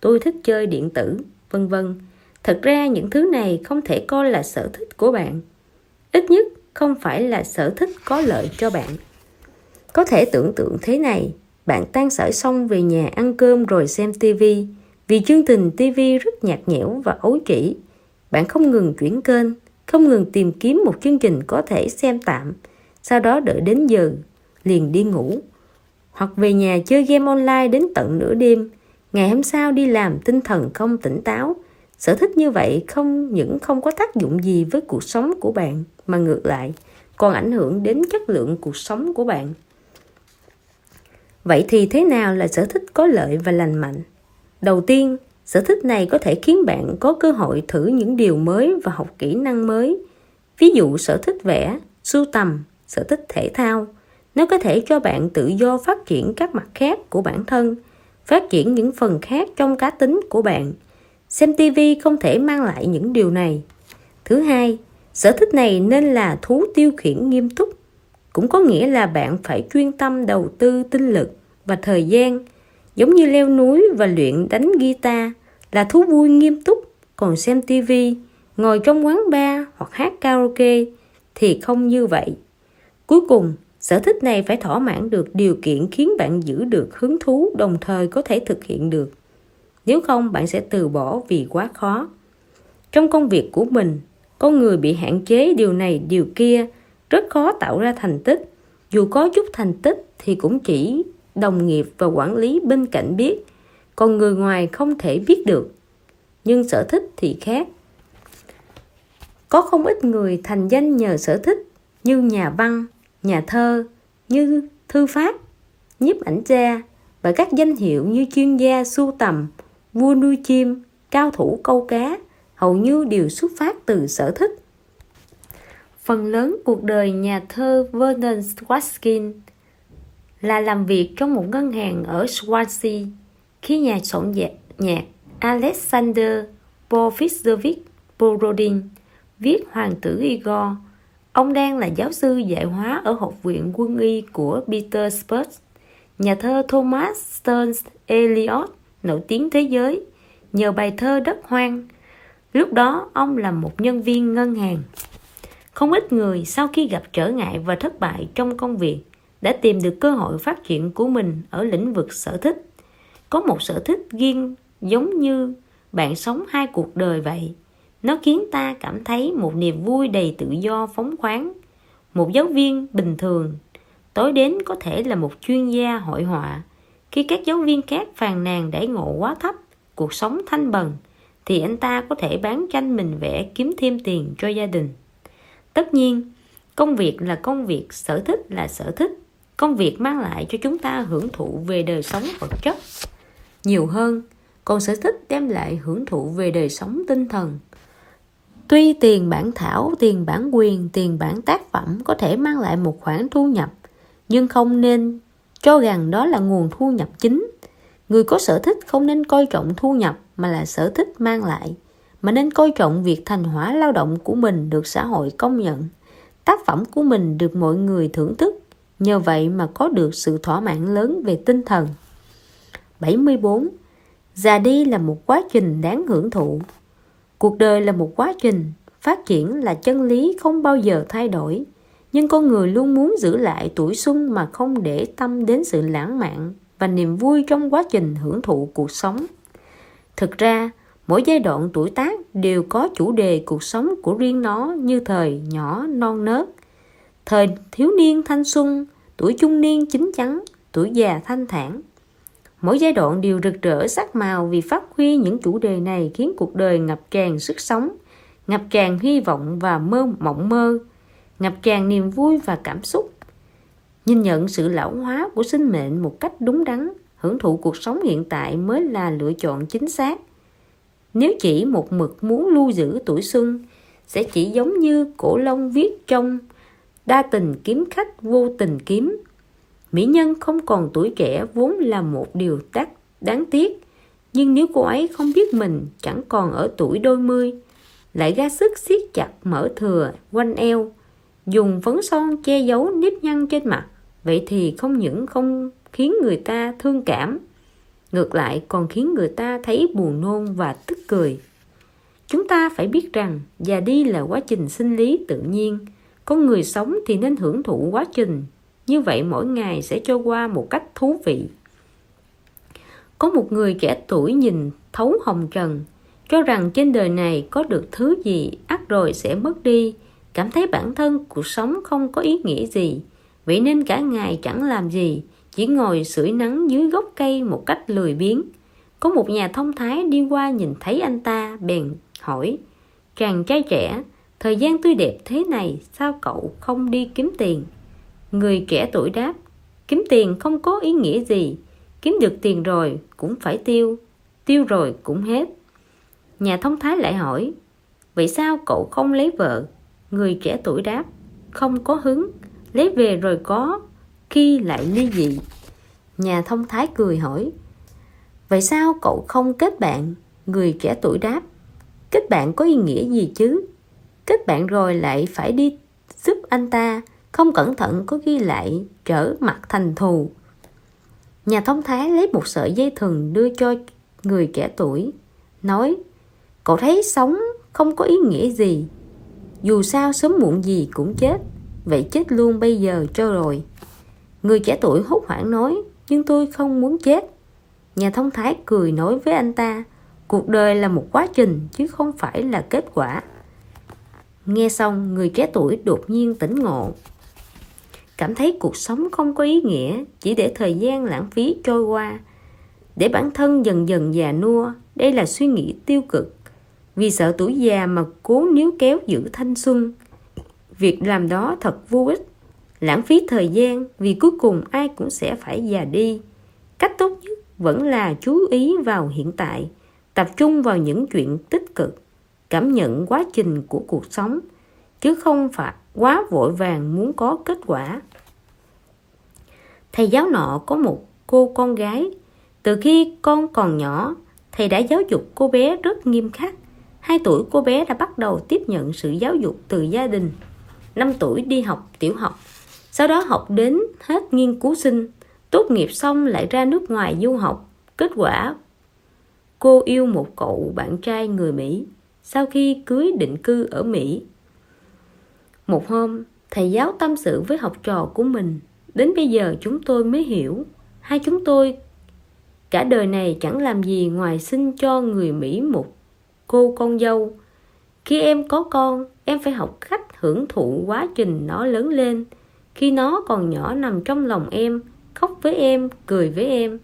tôi thích chơi điện tử, vân vân. Thật ra những thứ này không thể coi là sở thích của bạn. Ít nhất không phải là sở thích có lợi cho bạn. Có thể tưởng tượng thế này, bạn tan sở xong về nhà ăn cơm rồi xem tivi. Vì chương trình tivi rất nhạt nhẽo và ấu trĩ, bạn không ngừng chuyển kênh, không ngừng tìm kiếm một chương trình có thể xem tạm, sau đó đợi đến giờ liền đi ngủ, hoặc về nhà chơi game online đến tận nửa đêm. Ngày hôm sau đi làm tinh thần không tỉnh táo. Sở thích như vậy không những không có tác dụng gì với cuộc sống của bạn, mà ngược lại còn ảnh hưởng đến chất lượng cuộc sống của bạn. Vậy thì thế nào là sở thích có lợi và lành mạnh? Đầu tiên, sở thích này có thể khiến bạn có cơ hội thử những điều mới và học kỹ năng mới. Ví dụ sở thích vẽ, sưu tầm, sở thích thể thao. Nó có thể cho bạn tự do phát triển các mặt khác của bản thân, phát triển những phần khác trong cá tính của bạn. Xem TV không thể mang lại những điều này. Thứ hai, sở thích này nên là thú tiêu khiển nghiêm túc. Cũng có nghĩa là bạn phải chuyên tâm đầu tư tinh lực và thời gian. Giống như leo núi và luyện đánh guitar là thú vui nghiêm túc, còn xem TV, ngồi trong quán bar hoặc hát karaoke thì không như vậy. Cuối cùng, sở thích này phải thỏa mãn được điều kiện khiến bạn giữ được hứng thú, đồng thời có thể thực hiện được. Nếu không, bạn sẽ từ bỏ vì quá khó. Trong công việc của mình, con người bị hạn chế điều này điều kia, rất khó tạo ra thành tích. Dù có chút thành tích thì cũng chỉ đồng nghiệp và quản lý bên cạnh biết, còn người ngoài không thể biết được. Nhưng sở thích thì khác. Có không ít người thành danh nhờ sở thích, như nhà văn, nhà thơ, như thư pháp, nhiếp ảnh gia, và các danh hiệu như chuyên gia sưu tầm, vua nuôi chim, cao thủ câu cá, hầu như đều xuất phát từ sở thích. Phần lớn cuộc đời nhà thơ Vernon Swatkins là làm việc trong một ngân hàng ở Swansea. Khi nhà soạn nhạc Alexander Pavlovich Borodin viết Hoàng tử Igor, ông đang là giáo sư dạy hóa ở Học viện Quân y của Petersburg. Nhà thơ Thomas Stearns Eliot nổi tiếng thế giới nhờ bài thơ Đất hoang. Lúc đó ông là một nhân viên ngân hàng. Không ít người sau khi gặp trở ngại và thất bại trong công việc đã tìm được cơ hội phát triển của mình ở lĩnh vực sở thích. Có một sở thích riêng giống như bạn sống hai cuộc đời vậy. Nó khiến ta cảm thấy một niềm vui đầy tự do phóng khoáng. Một giáo viên bình thường tối đến có thể là một chuyên gia hội họa. Khi các giáo viên khác phàn nàn đãi ngộ quá thấp, cuộc sống thanh bần, thì anh ta có thể bán tranh mình vẽ kiếm thêm tiền cho gia đình. Tất nhiên, công việc là công việc, sở thích là sở thích. Công việc mang lại cho chúng ta hưởng thụ về đời sống vật chất nhiều hơn, còn sở thích đem lại hưởng thụ về đời sống tinh thần. Tuy tiền bản thảo, tiền bản quyền, tiền bản tác phẩm có thể mang lại một khoản thu nhập, nhưng không nên cho rằng đó là nguồn thu nhập chính. Người có sở thích không nên coi trọng thu nhập mà là sở thích mang lại, mà nên coi trọng việc thành quả lao động của mình được xã hội công nhận, tác phẩm của mình được mọi người thưởng thức, nhờ vậy mà có được sự thỏa mãn lớn về tinh thần. 74. Già đi là một quá trình đáng hưởng thụ. Cuộc đời là một quá trình, phát triển là chân lý không bao giờ thay đổi. Nhưng con người luôn muốn giữ lại tuổi xuân mà không để tâm đến sự lãng mạn và niềm vui trong quá trình hưởng thụ cuộc sống. Thực ra, mỗi giai đoạn tuổi tác đều có chủ đề cuộc sống của riêng nó, như thời nhỏ non nớt, thời thiếu niên thanh xuân, tuổi trung niên chín chắn, tuổi già thanh thản. Mỗi giai đoạn đều rực rỡ sắc màu vì phát huy những chủ đề này khiến cuộc đời ngập tràn sức sống, ngập tràn hy vọng và mộng mơ, ngập tràn niềm vui và cảm xúc. Nhìn nhận sự lão hóa của sinh mệnh một cách đúng đắn, hưởng thụ cuộc sống hiện tại mới là lựa chọn chính xác. Nếu chỉ một mực muốn lưu giữ tuổi xuân, sẽ chỉ giống như Cổ Long viết trong Đa tình kiếm khách vô tình kiếm. Mỹ nhân không còn tuổi trẻ vốn là một điều đáng tiếc, nhưng nếu cô ấy không biết mình chẳng còn ở tuổi đôi mươi, lại ra sức siết chặt mỡ thừa quanh eo, dùng phấn son che giấu nếp nhăn trên mặt, vậy thì không những không khiến người ta thương cảm, ngược lại còn khiến người ta thấy buồn nôn và tức cười. Chúng ta phải biết rằng già đi là quá trình sinh lý tự nhiên, con người sống thì nên hưởng thụ quá trình, như vậy mỗi ngày sẽ trôi qua một cách thú vị. Có một người trẻ tuổi nhìn thấu hồng trần, cho rằng trên đời này có được thứ gì ắt rồi sẽ mất đi, cảm thấy bản thân cuộc sống không có ý nghĩa gì, vậy nên cả ngày chẳng làm gì, chỉ ngồi sưởi nắng dưới gốc cây một cách lười biếng. Có một nhà thông thái đi qua nhìn thấy anh ta bèn hỏi: chàng trai trẻ, thời gian tươi đẹp thế này sao cậu không đi kiếm tiền? Người trẻ tuổi đáp: kiếm tiền không có ý nghĩa gì, kiếm được tiền rồi cũng phải tiêu, tiêu rồi cũng hết. Nhà thông thái lại hỏi: vậy sao cậu không lấy vợ? Người trẻ tuổi đáp: không có hứng, lấy về rồi có khi lại ly dị. Nhà thông thái cười hỏi: vậy sao cậu không kết bạn? Người trẻ tuổi đáp: kết bạn có ý nghĩa gì chứ? Kết bạn rồi lại phải đi giúp anh ta, không cẩn thận có khi lại trở mặt thành thù. Nhà thông thái lấy một sợi dây thừng đưa cho người trẻ tuổi, nói: cậu thấy sống không có ý nghĩa gì, dù sao sớm muộn gì cũng chết, vậy chết luôn bây giờ cho rồi. Người trẻ tuổi hốt hoảng nói: nhưng tôi không muốn chết. Nhà thông thái cười nói với anh ta: cuộc đời là một quá trình chứ không phải là kết quả. Nghe xong, người trẻ tuổi đột nhiên tỉnh ngộ, cảm thấy cuộc sống không có ý nghĩa, chỉ để thời gian lãng phí trôi qua, để bản thân dần dần già nua. Đây là suy nghĩ tiêu cực, vì sợ tuổi già mà cố níu kéo giữ thanh xuân. Việc làm đó thật vô ích, lãng phí thời gian, vì cuối cùng ai cũng sẽ phải già đi. Cách tốt nhất vẫn là chú ý vào hiện tại, tập trung vào những chuyện tích cực, cảm nhận quá trình của cuộc sống, chứ không phải quá vội vàng muốn có kết quả. Thầy giáo nọ có một cô con gái, từ khi con còn nhỏ, thầy đã giáo dục cô bé rất nghiêm khắc. 2 tuổi cô bé đã bắt đầu tiếp nhận sự giáo dục từ gia đình. 5 tuổi đi học tiểu học, sau đó học đến hết nghiên cứu sinh, tốt nghiệp xong lại ra nước ngoài du học. Kết quả cô yêu một cậu bạn trai người Mỹ, sau khi cưới định cư ở Mỹ. Một hôm, thầy giáo tâm sự với học trò của mình: đến bây giờ chúng tôi mới hiểu, hai chúng tôi cả đời này chẳng làm gì ngoài sinh cho người Mỹ một cô con dâu. Khi em có con, em phải học cách hưởng thụ quá trình nó lớn lên. Khi nó còn nhỏ nằm trong lòng em, khóc với em, cười với em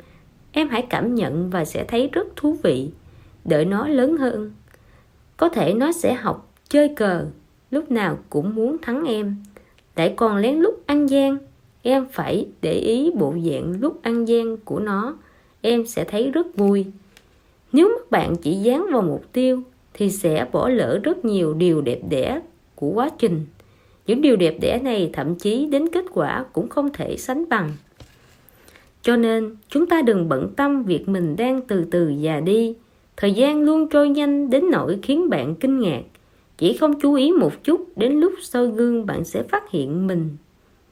hãy cảm nhận và sẽ thấy rất thú vị. Đợi nó lớn hơn, có thể nó sẽ học chơi cờ, lúc nào cũng muốn thắng em, lại còn lén lút ăn gian. Em phải để ý bộ dạng lúc ăn gian của nó, em sẽ thấy rất vui. Nếu các bạn chỉ dán vào mục tiêu thì sẽ bỏ lỡ rất nhiều điều đẹp đẽ của quá trình. Những điều đẹp đẽ này thậm chí đến kết quả cũng không thể sánh bằng. Cho nên chúng ta đừng bận tâm việc mình đang từ từ già đi. Thời gian luôn trôi nhanh đến nỗi khiến bạn kinh ngạc. Chỉ không chú ý một chút, đến lúc soi gương bạn sẽ phát hiện mình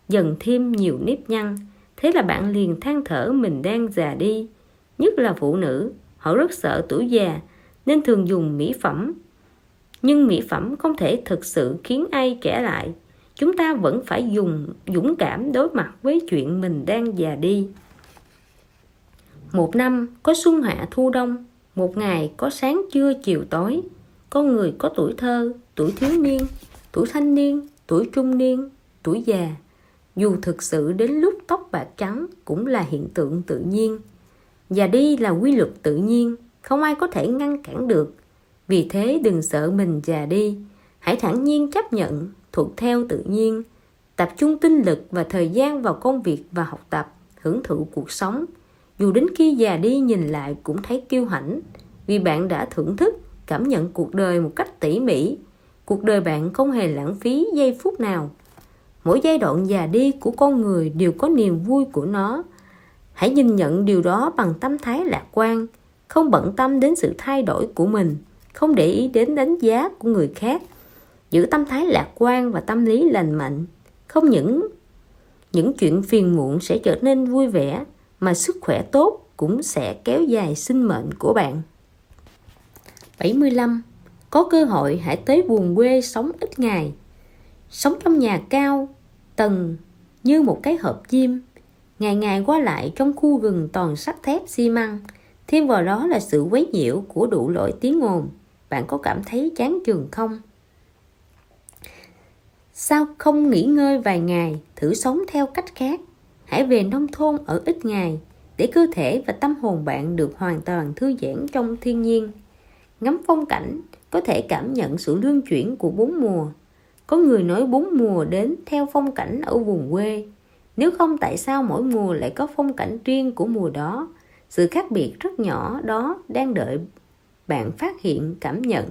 dần thêm nhiều nếp nhăn. Thế là bạn liền than thở mình đang già đi. Nhất là phụ nữ, họ rất sợ tuổi già nên thường dùng mỹ phẩm. Nhưng mỹ phẩm không thể thực sự khiến ai trẻ lại. Chúng ta vẫn phải dùng dũng cảm đối mặt với chuyện mình đang già đi. 1 năm có xuân hạ thu đông, 1 ngày có sáng trưa chiều tối. Con người có tuổi thơ, tuổi thiếu niên, tuổi thanh niên, tuổi trung niên, tuổi già. dù thực sự đến lúc tóc bạc trắng cũng là hiện tượng tự nhiên. Già đi là quy luật tự nhiên, không ai có thể ngăn cản được. Vì thế đừng sợ mình già đi, hãy thản nhiên chấp nhận, thuận theo tự nhiên, tập trung tinh lực và thời gian vào công việc và học tập, hưởng thụ cuộc sống. Dù đến khi già đi nhìn lại cũng thấy kiêu hãnh, vì bạn đã thưởng thức, cảm nhận cuộc đời một cách tỉ mỉ. Cuộc đời bạn không hề lãng phí giây phút nào. Mỗi giai đoạn già đi của con người đều có niềm vui của nó. Hãy nhìn nhận điều đó bằng tâm thái lạc quan, không bận tâm đến sự thay đổi của mình, không để ý đến đánh giá của người khác. Giữ tâm thái lạc quan và tâm lý lành mạnh, không những chuyện phiền muộn sẽ trở nên vui vẻ, mà sức khỏe tốt cũng sẽ kéo dài sinh mệnh của bạn. 75. Có cơ hội hãy tới vùng quê sống ít ngày. Sống trong nhà cao tầng như một cái hộp diêm, ngày ngày qua lại trong khu rừng toàn sắt thép xi măng, thêm vào đó là sự quấy nhiễu của đủ loại tiếng ồn. Bạn có cảm thấy chán chường không? Sao không nghỉ ngơi vài ngày, thử sống theo cách khác? Hãy về nông thôn ở ít ngày để cơ thể và tâm hồn bạn được hoàn toàn thư giãn trong thiên nhiên. Ngắm phong cảnh, có thể cảm nhận sự luân chuyển của bốn mùa. Có người nói bốn mùa đến theo phong cảnh ở vùng quê. Nếu không, tại sao mỗi mùa lại có phong cảnh riêng của mùa đó? Sự khác biệt rất nhỏ đó đang đợi bạn phát hiện, cảm nhận.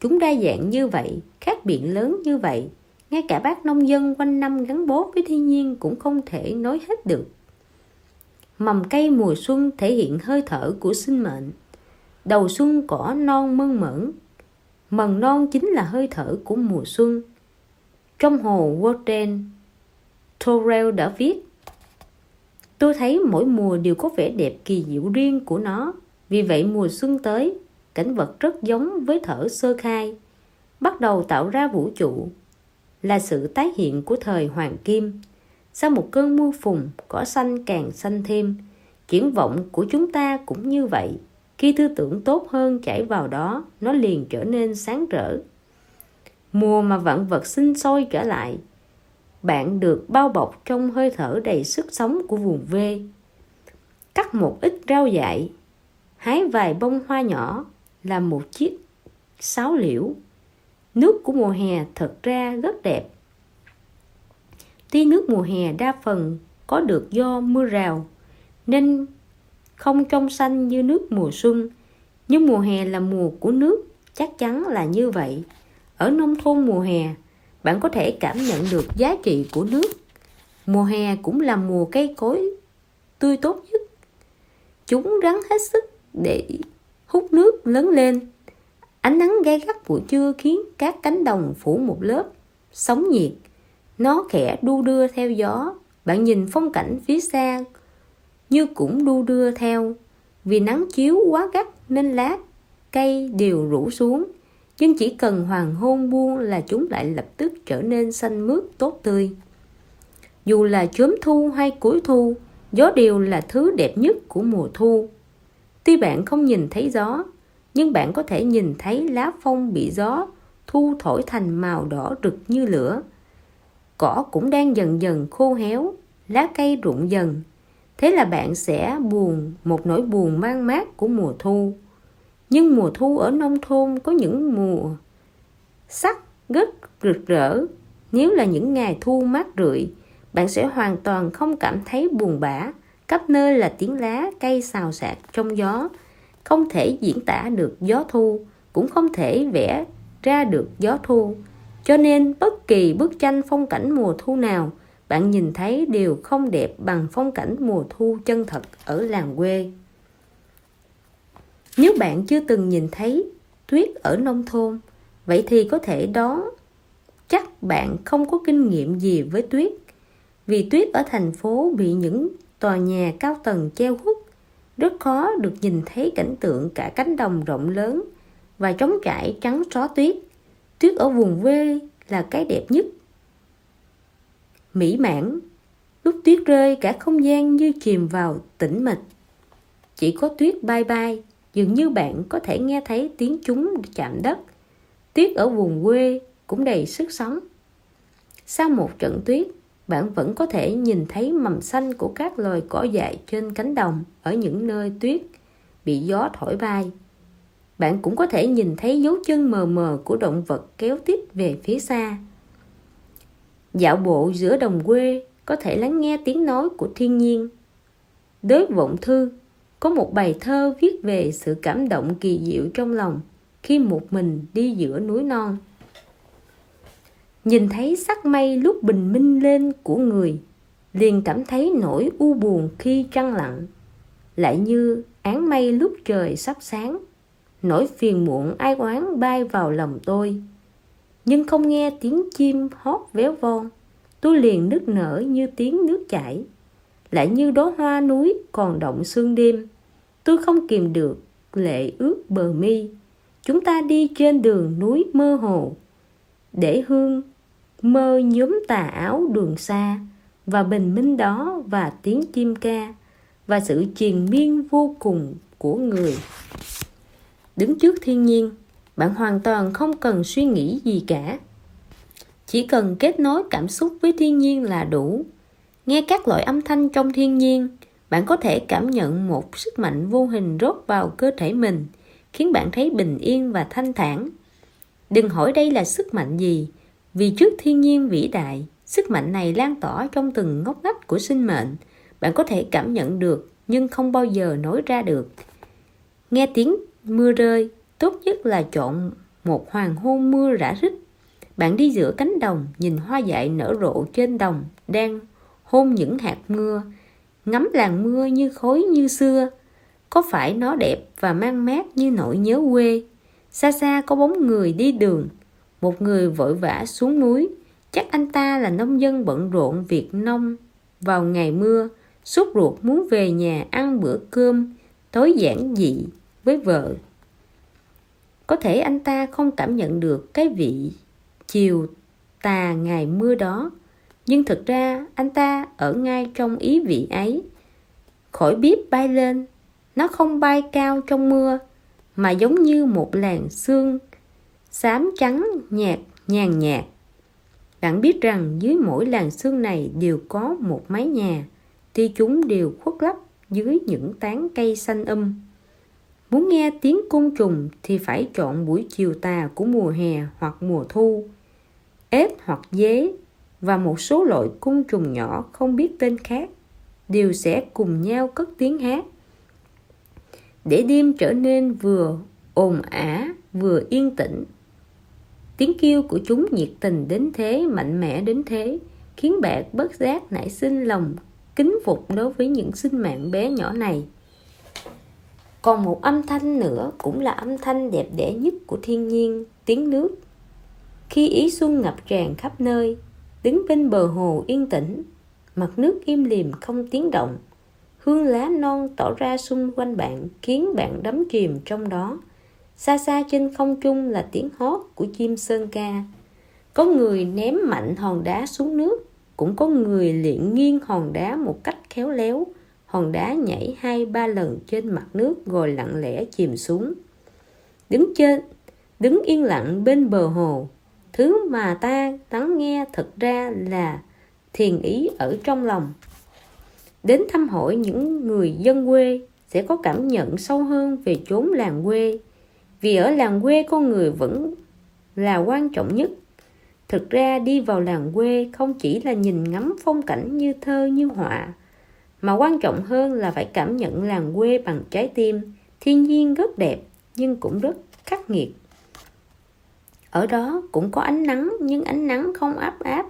Chúng đa dạng như vậy, khác biệt lớn như vậy, ngay cả bác nông dân quanh năm gắn bó với thiên nhiên cũng không thể nói hết được. Mầm cây mùa xuân thể hiện hơi thở của sinh mệnh. Đầu xuân cỏ non mơn mởn, mầm non chính là hơi thở của mùa xuân. Trong hồ Walden, Thoreau đã viết: "Tôi thấy mỗi mùa đều có vẻ đẹp kỳ diệu riêng của nó. Vì vậy mùa xuân tới, cảnh vật rất giống với thở sơ khai, bắt đầu tạo ra vũ trụ, là sự tái hiện của thời hoàng kim. Sau một cơn mưa phùn, cỏ xanh càng xanh thêm. Triển vọng của chúng ta cũng như vậy. Khi tư tưởng tốt hơn chảy vào đó, nó liền trở nên sáng rỡ. Mùa mà vạn vật sinh sôi trở lại, bạn được bao bọc trong hơi thở đầy sức sống của vùng quê. Cắt một ít rau dại, hái vài bông hoa nhỏ, làm một chiếc sáo liễu. Nước của mùa hè thật ra rất đẹp. Tuy nước mùa hè đa phần có được do mưa rào nên không trong xanh như nước mùa xuân, nhưng mùa hè là mùa của nước, chắc chắn là như vậy. Ở nông thôn mùa hè, bạn có thể cảm nhận được giá trị của nước. Mùa hè cũng là mùa cây cối tươi tốt nhất. Chúng rắn hết sức để hút nước lớn lên. Ánh nắng gay gắt buổi trưa khiến các cánh đồng phủ một lớp sóng nhiệt. Nó khẽ đu đưa theo gió. Bạn nhìn phong cảnh phía xa như cũng đu đưa theo. Vì nắng chiếu quá gắt nên lá cây đều rủ xuống, nhưng chỉ cần hoàng hôn buông là chúng lại lập tức trở nên xanh mướt tốt tươi. Dù là chớm thu hay cuối thu, gió đều là thứ đẹp nhất của mùa thu. Tuy bạn không nhìn thấy gió, nhưng bạn có thể nhìn thấy lá phong bị gió thu thổi thành màu đỏ rực như lửa. Cỏ cũng đang dần dần khô héo, lá cây rụng dần. Thế là bạn sẽ buồn, một nỗi buồn man mác của mùa thu. Nhưng mùa thu ở nông thôn có những mùa sắc rất rực rỡ. Nếu là những ngày thu mát rượi, bạn sẽ hoàn toàn không cảm thấy buồn bã. Khắp nơi là tiếng lá cây xào xạc trong gió. Không thể diễn tả được gió thu, cũng không thể vẽ ra được gió thu. Cho nên bất kỳ bức tranh phong cảnh mùa thu nào bạn nhìn thấy đều không đẹp bằng phong cảnh mùa thu chân thật ở làng quê. Nếu bạn chưa từng nhìn thấy tuyết ở nông thôn, vậy thì có thể đó chắc bạn không có kinh nghiệm gì với tuyết. Vì tuyết ở thành phố bị những tòa nhà cao tầng che khuất, rất khó được nhìn thấy cảnh tượng cả cánh đồng rộng lớn và trống trải trắng xóa tuyết. Tuyết ở vùng quê là cái đẹp nhất, mỹ mãn. Lúc tuyết rơi, cả không gian như chìm vào tĩnh mịch. Chỉ có tuyết bay bay, dường như bạn có thể nghe thấy tiếng chúng chạm đất. Tuyết ở vùng quê cũng đầy sức sống. Sau một trận tuyết, bạn vẫn có thể nhìn thấy mầm xanh của các loài cỏ dại trên cánh đồng ở những nơi tuyết bị gió thổi bay. Bạn cũng có thể nhìn thấy dấu chân mờ mờ của động vật kéo tiếp về phía xa. Dạo bộ giữa đồng quê, có thể lắng nghe tiếng nói của thiên nhiên. Đối vọng thư, có một bài thơ viết về sự cảm động kỳ diệu trong lòng khi một mình đi giữa núi non. Nhìn thấy sắc mây lúc bình minh lên của người, liền cảm thấy nỗi u buồn khi trăng lặn, lại như áng mây lúc trời sắp sáng. Nỗi phiền muộn ai oán bay vào lòng tôi, nhưng không nghe tiếng chim hót véo von, tôi liền nức nở như tiếng nước chảy, lại như đóa hoa núi còn động sương đêm. Tôi không kìm được lệ ướt bờ mi. Chúng ta đi trên đường núi mơ hồ, để hương mơ nhóm tà áo đường xa, và bình minh đó, và tiếng chim ca, và sự triền miên vô cùng của người. Đứng trước thiên nhiên, bạn hoàn toàn không cần suy nghĩ gì cả. Chỉ cần kết nối cảm xúc với thiên nhiên là đủ. Nghe các loại âm thanh trong thiên nhiên, bạn có thể cảm nhận một sức mạnh vô hình rót vào cơ thể mình, khiến bạn thấy bình yên và thanh thản. Đừng hỏi đây là sức mạnh gì, vì trước thiên nhiên vĩ đại, sức mạnh này lan tỏa trong từng ngóc ngách của sinh mệnh. Bạn có thể cảm nhận được, nhưng không bao giờ nói ra được. Nghe tiếng mưa rơi, tốt nhất là chọn một hoàng hôn mưa rã rít. Bạn đi giữa cánh đồng, nhìn hoa dại nở rộ trên đồng, đang hôn những hạt mưa, ngắm làn mưa như khói như xưa. Có phải nó đẹp và mang mát như nỗi nhớ quê? Xa xa có bóng người đi đường, một người vội vã xuống núi. Chắc anh ta là nông dân bận rộn việc nông vào ngày mưa, sốt ruột muốn về nhà ăn bữa cơm tối giản dị với vợ. Có thể anh ta không cảm nhận được cái vị chiều tà ngày mưa đó, nhưng thực ra anh ta ở ngay trong ý vị ấy. Khỏi bếp bay lên, nó không bay cao trong mưa, mà giống như một làn sương xám trắng nhạt nhàn nhạt. Bạn biết rằng dưới mỗi làn sương này đều có một mái nhà, tuy chúng đều khuất lấp dưới những tán cây xanh Muốn nghe tiếng côn trùng thì phải chọn buổi chiều tà của mùa hè hoặc mùa thu. Ếch hoặc dế và một số loại côn trùng nhỏ không biết tên khác đều sẽ cùng nhau cất tiếng hát, để đêm trở nên vừa ồn ả vừa yên tĩnh. Tiếng kêu của chúng nhiệt tình đến thế, mạnh mẽ đến thế, khiến bạn bất giác nảy sinh lòng kính phục đối với những sinh mạng bé nhỏ này. Còn một âm thanh nữa cũng là âm thanh đẹp đẽ nhất của thiên nhiên, tiếng nước. Khi ý xuân ngập tràn khắp nơi, đứng bên bờ hồ yên tĩnh, mặt nước im lìm không tiếng động, hương lá non tỏ ra xung quanh bạn, khiến bạn đắm chìm trong đó. Xa xa trên không trung là tiếng hót của chim sơn ca. Có người ném mạnh hòn đá xuống nước, cũng có người liệng nghiêng hòn đá một cách khéo léo. Hòn đá nhảy 2-3 lần trên mặt nước rồi lặng lẽ chìm xuống. Đứng yên lặng bên bờ hồ, thứ mà ta lắng nghe thật ra là thiền ý ở trong lòng. Đến thăm hỏi những người dân quê sẽ có cảm nhận sâu hơn về chốn làng quê, vì ở làng quê con người vẫn là quan trọng nhất. Thực ra đi vào làng quê không chỉ là nhìn ngắm phong cảnh như thơ như họa, mà quan trọng hơn là phải cảm nhận làng quê bằng trái tim. Thiên nhiên rất đẹp nhưng cũng rất khắc nghiệt. Ở đó cũng có ánh nắng, nhưng ánh nắng không áp áp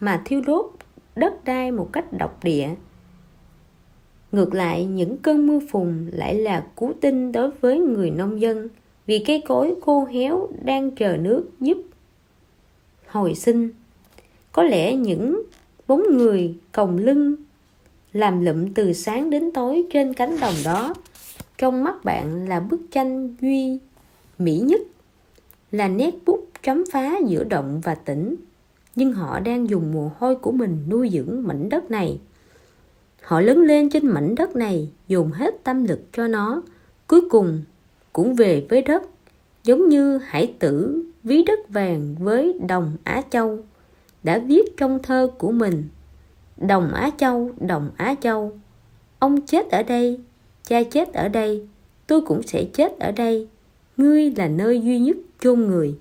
mà thiêu đốt đất đai một cách độc địa. Ngược lại, những cơn mưa phùn lại là cứu tinh đối với người nông dân, vì cây cối khô héo đang chờ nước giúp hồi sinh. Có lẽ những bóng người còng lưng làm lụm từ sáng đến tối trên cánh đồng đó, trong mắt bạn là bức tranh duy mỹ nhất, là nét bút chấm phá giữa động và tĩnh. Nhưng họ đang dùng mồ hôi của mình nuôi dưỡng mảnh đất này. Họ lớn lên trên mảnh đất này, dùng hết tâm lực cho nó, cuối cùng cũng về với đất. Giống như Hải Tử ví đất vàng với đồng Á Châu đã viết trong thơ của mình, Đồng Á Châu, Đồng Á Châu, ông chết ở đây, cha chết ở đây, tôi cũng sẽ chết ở đây. Ngươi là nơi duy nhất chôn người.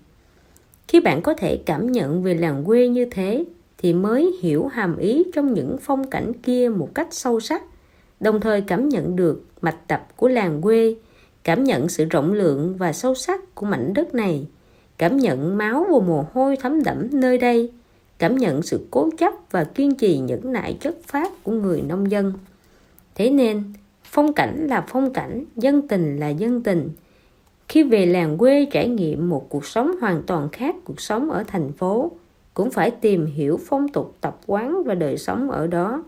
Khi bạn có thể cảm nhận về làng quê như thế thì mới hiểu hàm ý trong những phong cảnh kia một cách sâu sắc, đồng thời cảm nhận được mạch tập của làng quê, cảm nhận sự rộng lượng và sâu sắc của mảnh đất này, cảm nhận máu và mồ hôi thấm đẫm nơi đây, cảm nhận sự cố chấp và kiên trì nhẫn nại chất phác của người nông dân. Thế nên, phong cảnh là phong cảnh, dân tình là dân tình. Khi về làng quê trải nghiệm một cuộc sống hoàn toàn khác cuộc sống ở thành phố, cũng phải tìm hiểu phong tục tập quán và đời sống ở đó,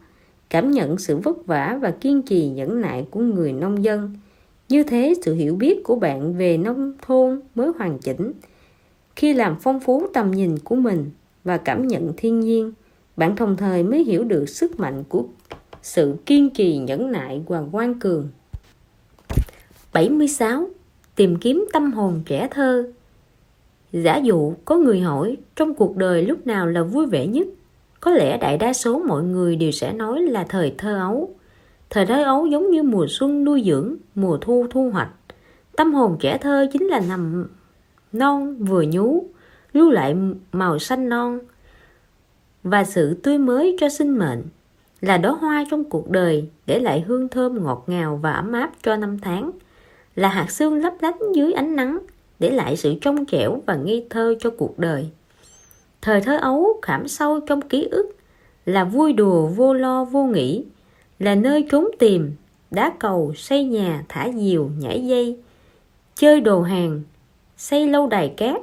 cảm nhận sự vất vả và kiên trì nhẫn nại của người nông dân. Như thế, sự hiểu biết của bạn về nông thôn mới hoàn chỉnh. Khi làm phong phú tầm nhìn của mình và cảm nhận thiên nhiên, bạn đồng thời mới hiểu được sức mạnh của sự kiên trì nhẫn nại và ngoan cường. 76. Tìm kiếm tâm hồn trẻ thơ. Giả dụ có người hỏi trong cuộc đời lúc nào là vui vẻ nhất, có lẽ đại đa số mọi người đều sẽ nói là thời thơ ấu. Thời thơ ấu giống như mùa xuân nuôi dưỡng, mùa thu thu hoạch. Tâm hồn trẻ thơ chính là nằm non vừa nhú, lưu lại màu xanh non và sự tươi mới cho sinh mệnh, là đóa hoa trong cuộc đời để lại hương thơm ngọt ngào và ấm áp cho năm tháng, là hạt sương lấp lánh dưới ánh nắng để lại sự trong trẻo và ngây thơ cho cuộc đời. Thời thơ ấu khảm sâu trong ký ức, là vui đùa vô lo vô nghĩ, là nơi trốn tìm, đá cầu, xây nhà, thả diều, nhảy dây, chơi đồ hàng, xây lâu đài cát.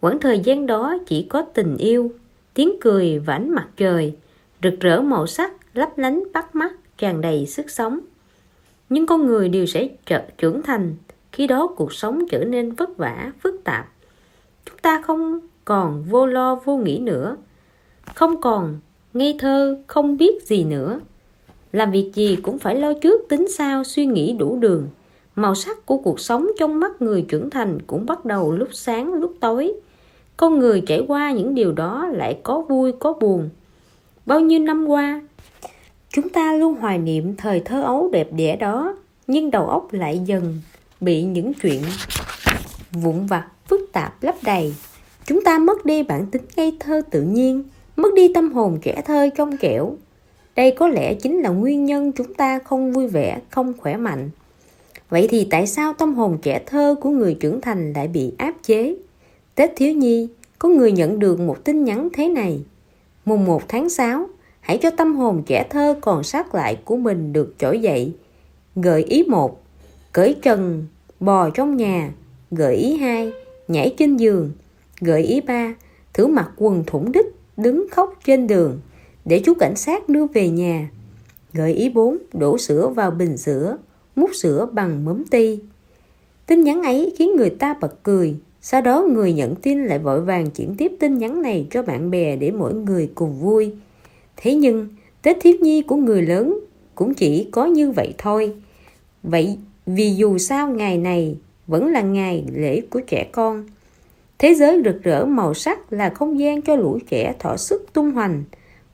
Quãng thời gian đó chỉ có tình yêu, tiếng cười và ánh mặt trời rực rỡ màu sắc, lấp lánh bắt mắt, tràn đầy sức sống. Nhưng con người đều sẽ trưởng thành, khi đó cuộc sống trở nên vất vả, phức tạp. Chúng ta không còn vô lo vô nghĩ nữa, không còn ngây thơ, không biết gì nữa. Làm việc gì cũng phải lo trước tính sau, suy nghĩ đủ đường. Màu sắc của cuộc sống trong mắt người trưởng thành cũng bắt đầu lúc sáng lúc tối. Con người trải qua những điều đó lại có vui có buồn. Bao nhiêu năm qua, chúng ta luôn hoài niệm thời thơ ấu đẹp đẽ đó, nhưng đầu óc lại dần bị những chuyện vụn vặt phức tạp lấp đầy. Chúng ta mất đi bản tính ngây thơ tự nhiên, mất đi tâm hồn trẻ thơ trong trẻo. Đây có lẽ chính là nguyên nhân chúng ta không vui vẻ, không khỏe mạnh. Vậy thì tại sao tâm hồn trẻ thơ của người trưởng thành lại bị áp chế? Tết thiếu nhi, có người nhận được một tin nhắn thế này: mùng 1 tháng 6, hãy cho tâm hồn trẻ thơ còn sót lại của mình được trỗi dậy. Gợi ý 1, cởi trần, bò trong nhà. Gợi ý 2, nhảy trên giường. Gợi ý 3, thử mặc quần thủng đít, đứng khóc trên đường để chú cảnh sát đưa về nhà. Gợi ý 4, đổ sữa vào bình sữa, múc sữa bằng mớm ti. Tin nhắn ấy khiến người ta bật cười. Sau đó người nhận tin lại vội vàng chuyển tiếp tin nhắn này cho bạn bè để mỗi người cùng vui. Thế nhưng Tết thiếu nhi của người lớn cũng chỉ có như vậy thôi. Vậy vì dù sao ngày này vẫn là ngày lễ của trẻ con. Thế giới rực rỡ màu sắc là không gian cho lũ trẻ thỏa sức tung hoành.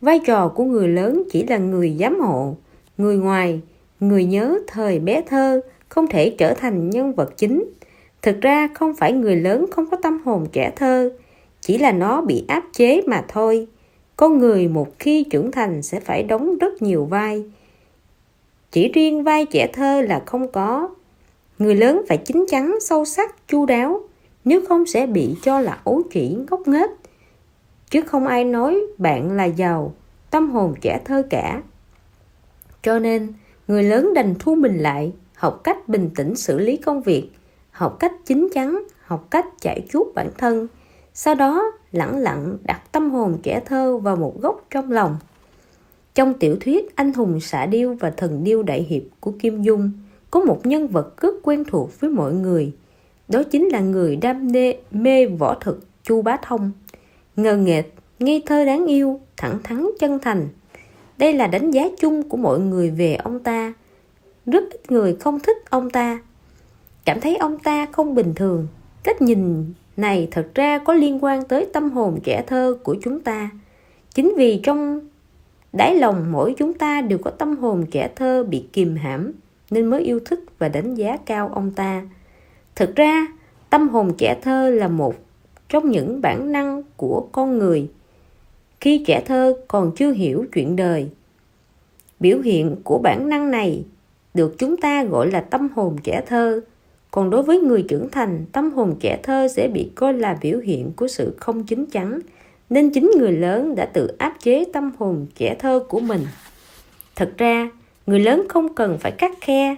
Vai trò của người lớn chỉ là người giám hộ, người ngoài, người nhớ thời bé thơ, không thể trở thành nhân vật chính. Thực ra không phải người lớn không có tâm hồn trẻ thơ, chỉ là nó bị áp chế mà thôi. Con người một khi trưởng thành sẽ phải đóng rất nhiều vai. Chỉ riêng vai trẻ thơ là không có. Người lớn phải chín chắn, sâu sắc, chu đáo, nếu không sẽ bị cho là ấu trĩ, ngốc nghếch. Chứ không ai nói bạn là giàu tâm hồn trẻ thơ cả. Cho nên người lớn đành thu mình lại, học cách bình tĩnh xử lý công việc, học cách chín chắn, học cách chạy chuốt bản thân. Sau đó lẳng lặng đặt tâm hồn trẻ thơ vào một góc trong lòng. Trong tiểu thuyết Anh hùng xạ điêu và Thần điêu đại hiệp của Kim Dung có một nhân vật rất quen thuộc với mọi người. Đó chính là người đam mê võ thuật Chu Bá Thông. Ngờ nghệch, ngây thơ đáng yêu, thẳng thắn chân thành. Đây là đánh giá chung của mọi người về ông ta. Rất ít người không thích ông ta, cảm thấy ông ta không bình thường. Cách nhìn này thật ra có liên quan tới tâm hồn trẻ thơ của chúng ta. Chính vì trong Đáy lòng mỗi chúng ta đều có tâm hồn trẻ thơ bị kìm hãm, nên mới yêu thích và đánh giá cao ông ta. Thực ra, tâm hồn trẻ thơ là một trong những bản năng của con người khi trẻ thơ còn chưa hiểu chuyện đời. Biểu hiện của bản năng này được chúng ta gọi là tâm hồn trẻ thơ. Còn đối với người trưởng thành, tâm hồn trẻ thơ sẽ bị coi là biểu hiện của sự không chín chắn, nên chính người lớn đã tự áp chế tâm hồn trẻ thơ của mình. Thật ra, người lớn không cần phải khắt khe,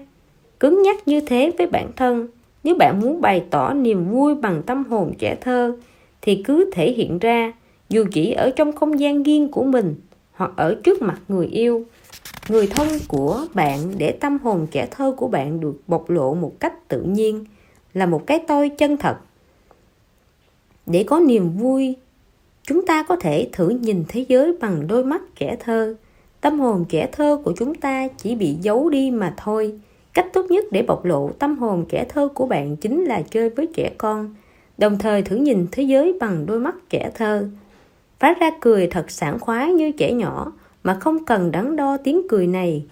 cứng nhắc như thế với bản thân. Nếu bạn muốn bày tỏ niềm vui bằng tâm hồn trẻ thơ, thì cứ thể hiện ra, dù chỉ ở trong không gian riêng của mình hoặc ở trước mặt người yêu, người thân của bạn, để tâm hồn trẻ thơ của bạn được bộc lộ một cách tự nhiên, là một cái tôi chân thật. Để có niềm vui, chúng ta có thể thử nhìn thế giới bằng đôi mắt trẻ thơ. Tâm hồn trẻ thơ của chúng ta chỉ bị giấu đi mà thôi. Cách tốt nhất để bộc lộ tâm hồn trẻ thơ của bạn chính là chơi với trẻ con, đồng thời thử nhìn thế giới bằng đôi mắt trẻ thơ. Phát ra cười thật sảng khoái như trẻ nhỏ mà không cần đắn đo tiếng cười này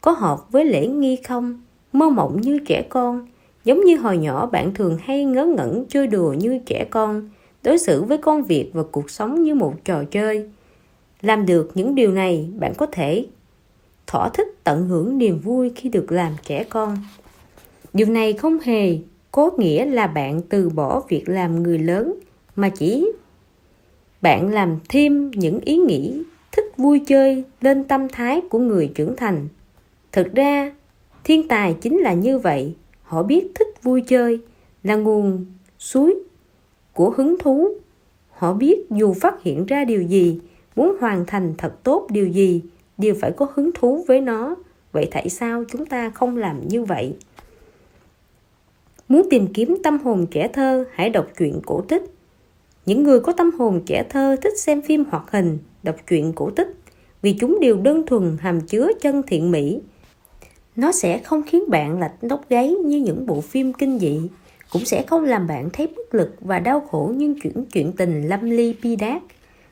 có hợp với lễ nghi không, mơ mộng như trẻ con. Giống như hồi nhỏ bạn thường hay ngớ ngẩn chơi đùa như trẻ con, đối xử với công việc và cuộc sống như một trò chơi. Làm được những điều này, bạn có thể thỏa thích tận hưởng niềm vui khi được làm trẻ con. Điều này không hề có nghĩa là bạn từ bỏ việc làm người lớn, mà chỉ bạn làm thêm những ý nghĩ thích vui chơi lên tâm thái của người trưởng thành. Thực ra, thiên tài chính là như vậy, họ biết thích vui chơi là nguồn suối của hứng thú. Họ biết dù phát hiện ra điều gì, muốn hoàn thành thật tốt điều gì, đều phải có hứng thú với nó. Vậy tại sao chúng ta không làm như vậy? Muốn tìm kiếm tâm hồn trẻ thơ, hãy đọc truyện cổ tích. Những người có tâm hồn trẻ thơ thích xem phim hoạt hình, đọc truyện cổ tích, vì chúng đều đơn thuần hàm chứa chân thiện mỹ. Nó sẽ không khiến bạn lạnh tóc gáy như những bộ phim kinh dị, cũng sẽ không làm bạn thấy bất lực và đau khổ như chuyện tình lâm ly bi đát.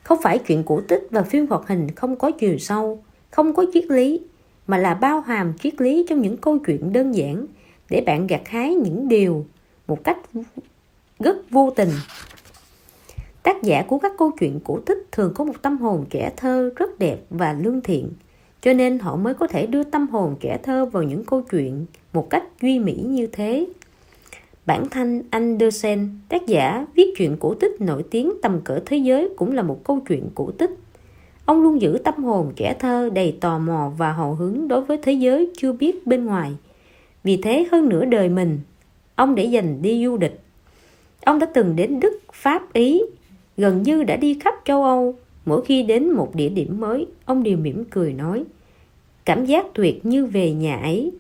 Không phải chuyện cổ tích và phim hoạt hình không có chiều sâu, không có triết lý, mà là bao hàm triết lý trong những câu chuyện đơn giản, để bạn gặt hái những điều một cách rất vô tình. Tác giả của các câu chuyện cổ tích thường có một tâm hồn trẻ thơ rất đẹp và lương thiện, cho nên họ mới có thể đưa tâm hồn trẻ thơ vào những câu chuyện một cách duy mỹ như thế. Bản Thanh Andersen, tác giả viết truyện cổ tích nổi tiếng tầm cỡ thế giới, cũng là một câu chuyện cổ tích. Ông luôn giữ tâm hồn trẻ thơ đầy tò mò và hào hứng đối với thế giới chưa biết bên ngoài. Vì thế, hơn nửa đời mình, ông để dành đi du lịch. Ông đã từng đến Đức, Pháp, Ý, gần như đã đi khắp châu Âu. Mỗi khi đến một địa điểm mới, ông đều mỉm cười nói, cảm giác tuyệt như về nhà ấy.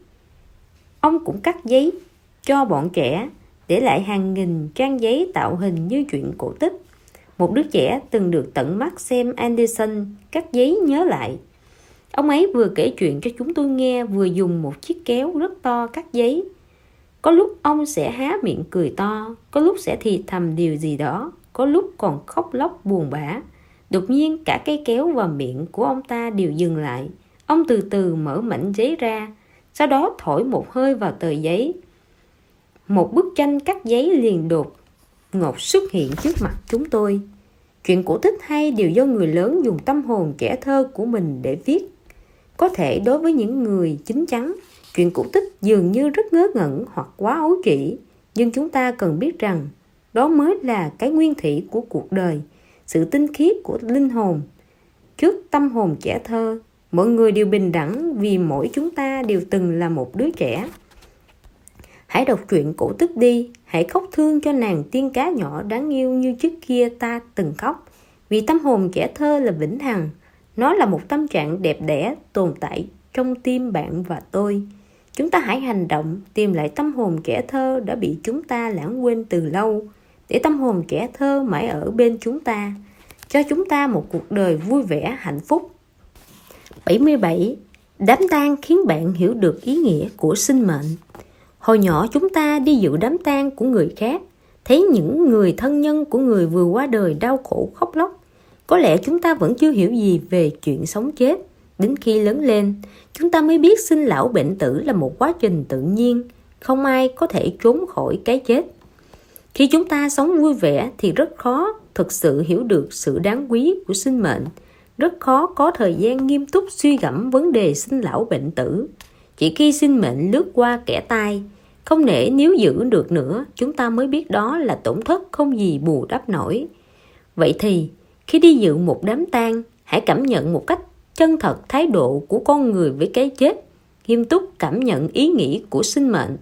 Ông cũng cắt giấy cho bọn trẻ, để lại hàng nghìn trang giấy tạo hình như chuyện cổ tích. Một đứa trẻ từng được tận mắt xem Andersen cắt giấy nhớ lại, ông ấy vừa kể chuyện cho chúng tôi nghe, vừa dùng một chiếc kéo rất to cắt giấy. Có lúc ông sẽ há miệng cười to, có lúc sẽ thì thầm điều gì đó, có lúc còn khóc lóc buồn bã. Đột nhiên cả cây kéo và miệng của ông ta đều dừng lại. Ông từ từ mở mảnh giấy ra, sau đó thổi một hơi vào tờ giấy. Một bức tranh cắt giấy liền đột ngột xuất hiện trước mặt chúng tôi. Chuyện cổ tích hay đều do người lớn dùng tâm hồn trẻ thơ của mình để viết. Có thể đối với những người chín chắn, chuyện cổ tích dường như rất ngớ ngẩn hoặc quá ấu trĩ, nhưng chúng ta cần biết rằng đó mới là cái nguyên thủy của cuộc đời, sự tinh khiết của linh hồn. Trước tâm hồn trẻ thơ, mọi người đều bình đẳng, vì mỗi chúng ta đều từng là một đứa trẻ. Hãy đọc truyện cổ tích đi, hãy khóc thương cho nàng tiên cá nhỏ đáng yêu như trước kia ta từng khóc. Vì tâm hồn trẻ thơ là vĩnh hằng, nó là một tâm trạng đẹp đẽ tồn tại trong tim bạn và tôi. Chúng ta hãy hành động, tìm lại tâm hồn trẻ thơ đã bị chúng ta lãng quên từ lâu, để tâm hồn trẻ thơ mãi ở bên chúng ta, cho chúng ta một cuộc đời vui vẻ, hạnh phúc. 77. Đám tang khiến bạn hiểu được ý nghĩa của sinh mệnh. Hồi nhỏ chúng ta đi dự đám tang của người khác, thấy những người thân nhân của người vừa qua đời đau khổ khóc lóc, Có lẽ chúng ta vẫn chưa hiểu gì về chuyện sống chết. Đến khi lớn lên, chúng ta mới biết sinh lão bệnh tử là một quá trình tự nhiên, không ai có thể trốn khỏi cái chết. Khi chúng ta sống vui vẻ thì rất khó thực sự hiểu được sự đáng quý của sinh mệnh, rất khó có thời gian nghiêm túc suy gẫm vấn đề sinh lão bệnh tử. Chỉ khi sinh mệnh lướt qua kẻ tai, không nể níu giữ được nữa, chúng ta mới biết đó là tổn thất không gì bù đắp nổi. Vậy thì, khi đi dự một đám tang, hãy cảm nhận một cách chân thật thái độ của con người với cái chết, nghiêm túc cảm nhận ý nghĩa của sinh mệnh.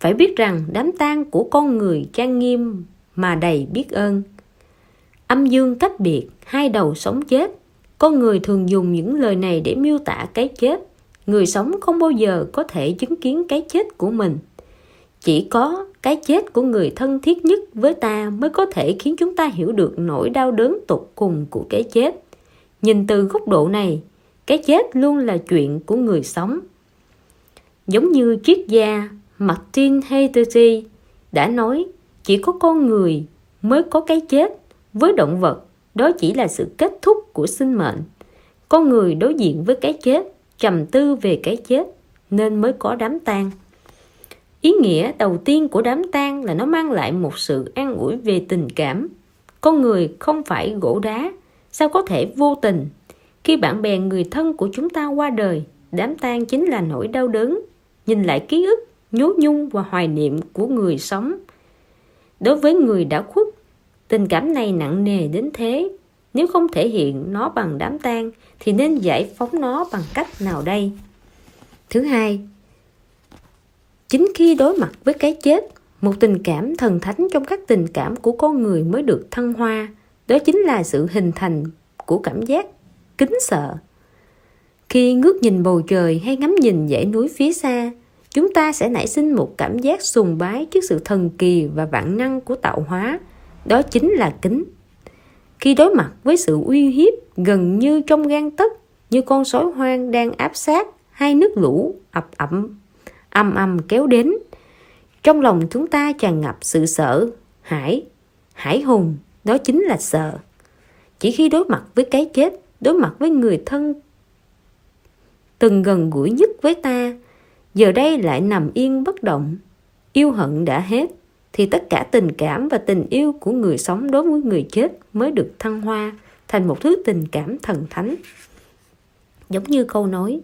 Phải biết rằng đám tang của con người trang nghiêm mà đầy biết ơn. Âm dương cách biệt, hai đầu sống chết. Con người thường dùng những lời này để miêu tả cái chết. Người sống không bao giờ có thể chứng kiến cái chết của mình. Chỉ có cái chết của người thân thiết nhất với ta mới có thể khiến chúng ta hiểu được nỗi đau đớn tột cùng của cái chết. Nhìn từ góc độ này, cái chết luôn là chuyện của người sống. Giống như triết gia Martin Heidegger đã nói, chỉ có con người mới có cái chết, với động vật, đó chỉ là sự kết thúc của sinh mệnh. Con người đối diện với cái chết, trầm tư về cái chết, nên mới có đám tang. Ý nghĩa đầu tiên của đám tang là nó mang lại một sự an ủi về tình cảm. Con người không phải gỗ đá, sao có thể vô tình? Khi bạn bè người thân của chúng ta qua đời, đám tang chính là nỗi đau đớn, nhìn lại ký ức, nhố nhung và hoài niệm của người sống. Đối với người đã khuất, tình cảm này nặng nề đến thế. Nếu không thể hiện nó bằng đám tang thì nên giải phóng nó bằng cách nào đây? Thứ hai, chính khi đối mặt với cái chết, một tình cảm thần thánh trong các tình cảm của con người mới được thăng hoa. Đó chính là sự hình thành của cảm giác kính sợ. Khi ngước nhìn bầu trời hay ngắm nhìn dãy núi phía xa, chúng ta sẽ nảy sinh một cảm giác sùng bái trước sự thần kỳ và vạn năng của tạo hóa. Đó chính là kính. Khi đối mặt với sự uy hiếp gần như trong gang tấc, như con sói hoang đang áp sát hay nước lũ ầm ầm kéo đến, trong lòng chúng ta tràn ngập sự sợ hãi. Hãi hùng, đó chính là sợ. Chỉ khi đối mặt với cái chết, đối mặt với người thân từng gần gũi nhất với ta, giờ đây lại nằm yên bất động, yêu hận đã hết, thì tất cả tình cảm và tình yêu của người sống đối với người chết mới được thăng hoa thành một thứ tình cảm thần thánh. Giống như câu nói,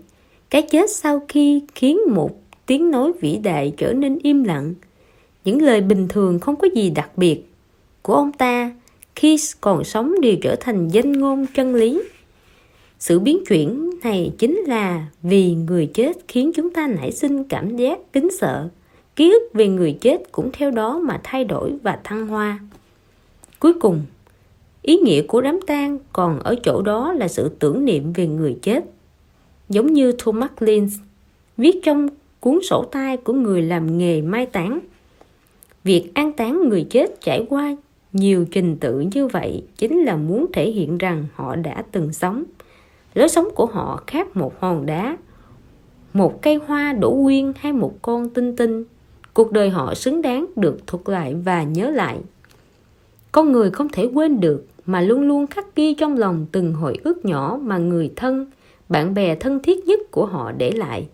cái chết sau khi khiến một tiếng nói vĩ đại trở nên im lặng, những lời bình thường không có gì đặc biệt của ông ta khi còn sống đều trở thành danh ngôn chân lý. Sự biến chuyển này chính là vì người chết khiến chúng ta nảy sinh cảm giác kính sợ. Ký ức về người chết cũng theo đó mà thay đổi và thăng hoa. Cuối cùng, ý nghĩa của đám tang còn ở chỗ đó là sự tưởng niệm về người chết. Giống như Thomas Lynch viết trong cuốn sổ tay của người làm nghề mai táng, việc an táng người chết trải qua nhiều trình tự như vậy chính là muốn thể hiện rằng họ đã từng sống. Lối sống của họ khác một hòn đá, một cây hoa đổ quyên hay một con tinh tinh. Cuộc đời họ xứng đáng được thuật lại và nhớ lại. Con người không thể quên được mà luôn luôn khắc ghi trong lòng từng hồi ức nhỏ mà người thân, bạn bè thân thiết nhất của họ để lại.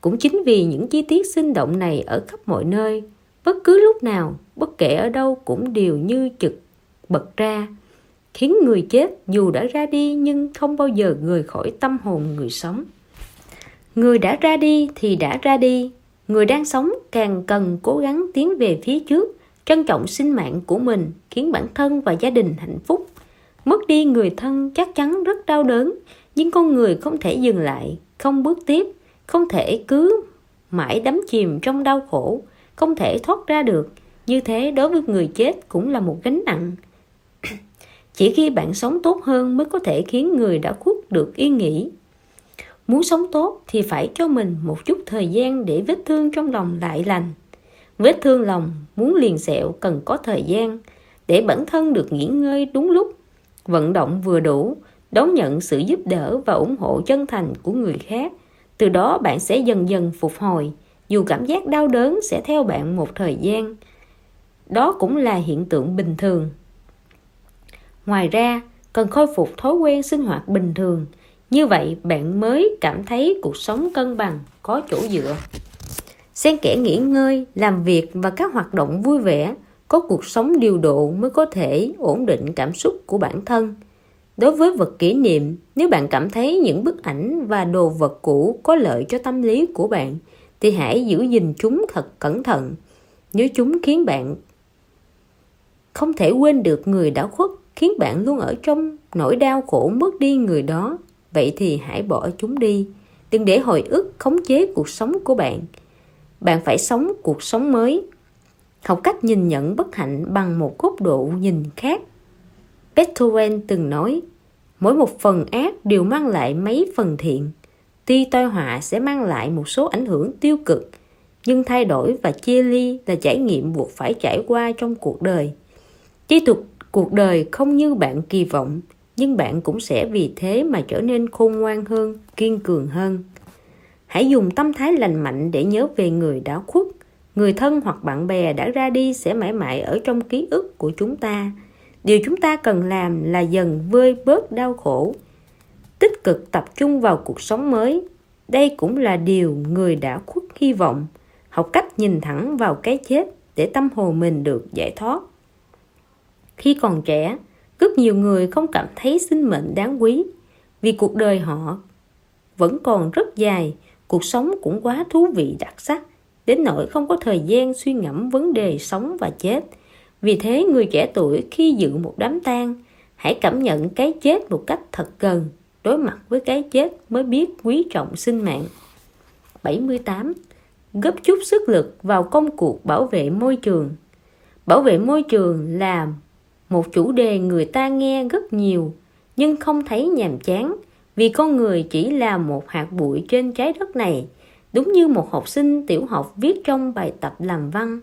Cũng chính vì những chi tiết sinh động này ở khắp mọi nơi, bất cứ lúc nào, bất kể ở đâu cũng đều như chực bật ra, khiến người chết dù đã ra đi nhưng không bao giờ rời khỏi tâm hồn người sống. Người đã ra đi thì đã ra đi, người đang sống càng cần cố gắng tiến về phía trước, trân trọng sinh mạng của mình, khiến bản thân và gia đình hạnh phúc. Mất đi người thân chắc chắn rất đau đớn, nhưng con người không thể dừng lại, không bước tiếp, không thể cứ mãi đắm chìm trong đau khổ, không thể thoát ra được. Như thế đối với người chết cũng là một gánh nặng. Chỉ khi bạn sống tốt hơn mới có thể khiến người đã khuất được yên nghỉ. Muốn sống tốt thì phải cho mình một chút thời gian để vết thương trong lòng lại lành. Vết thương lòng muốn liền sẹo cần có thời gian để bản thân được nghỉ ngơi đúng lúc, vận động vừa đủ, đón nhận sự giúp đỡ và ủng hộ chân thành của người khác. Từ đó bạn sẽ dần dần phục hồi, dù cảm giác đau đớn sẽ theo bạn một thời gian. Đó cũng là hiện tượng bình thường. Ngoài ra, cần khôi phục thói quen sinh hoạt bình thường. Như vậy bạn mới cảm thấy cuộc sống cân bằng, có chỗ dựa. Xen kẽ nghỉ ngơi, làm việc và các hoạt động vui vẻ, có cuộc sống điều độ mới có thể ổn định cảm xúc của bản thân. Đối với vật kỷ niệm, nếu bạn cảm thấy những bức ảnh và đồ vật cũ có lợi cho tâm lý của bạn, thì hãy giữ gìn chúng thật cẩn thận. Nếu chúng khiến bạn không thể quên được người đã khuất, khiến bạn luôn ở trong nỗi đau khổ mất đi người đó, vậy thì hãy bỏ chúng đi. Đừng để hồi ức khống chế cuộc sống của bạn. Bạn phải sống cuộc sống mới. Học cách nhìn nhận bất hạnh bằng một góc độ nhìn khác. Beethoven từng nói, mỗi một phần ác đều mang lại mấy phần thiện. Tuy tai họa sẽ mang lại một số ảnh hưởng tiêu cực, nhưng thay đổi và chia ly là trải nghiệm buộc phải trải qua trong cuộc đời. Chỉ tục cuộc đời không như bạn kỳ vọng, nhưng bạn cũng sẽ vì thế mà trở nên khôn ngoan hơn, kiên cường hơn. Hãy dùng tâm thái lành mạnh để nhớ về người đã khuất. Người thân hoặc bạn bè đã ra đi sẽ mãi mãi ở trong ký ức của chúng ta. Điều chúng ta cần làm là dần vơi bớt đau khổ, tích cực tập trung vào cuộc sống mới. Đây cũng là điều người đã khuất hy vọng. Học cách nhìn thẳng vào cái chết để tâm hồn mình được giải thoát. Khi còn trẻ, rất nhiều người không cảm thấy sinh mệnh đáng quý, vì cuộc đời họ vẫn còn rất dài, cuộc sống cũng quá thú vị đặc sắc, đến nỗi không có thời gian suy ngẫm vấn đề sống và chết. Vì thế, người trẻ tuổi khi dự một đám tang, hãy cảm nhận cái chết một cách thật gần, đối mặt với cái chết mới biết quý trọng sinh mạng. 78. Góp chút sức lực vào công cuộc bảo vệ môi trường. Bảo vệ môi trường là một chủ đề người ta nghe rất nhiều, nhưng không thấy nhàm chán, vì con người chỉ là một hạt bụi trên trái đất này. Đúng như một học sinh tiểu học viết trong bài tập làm văn,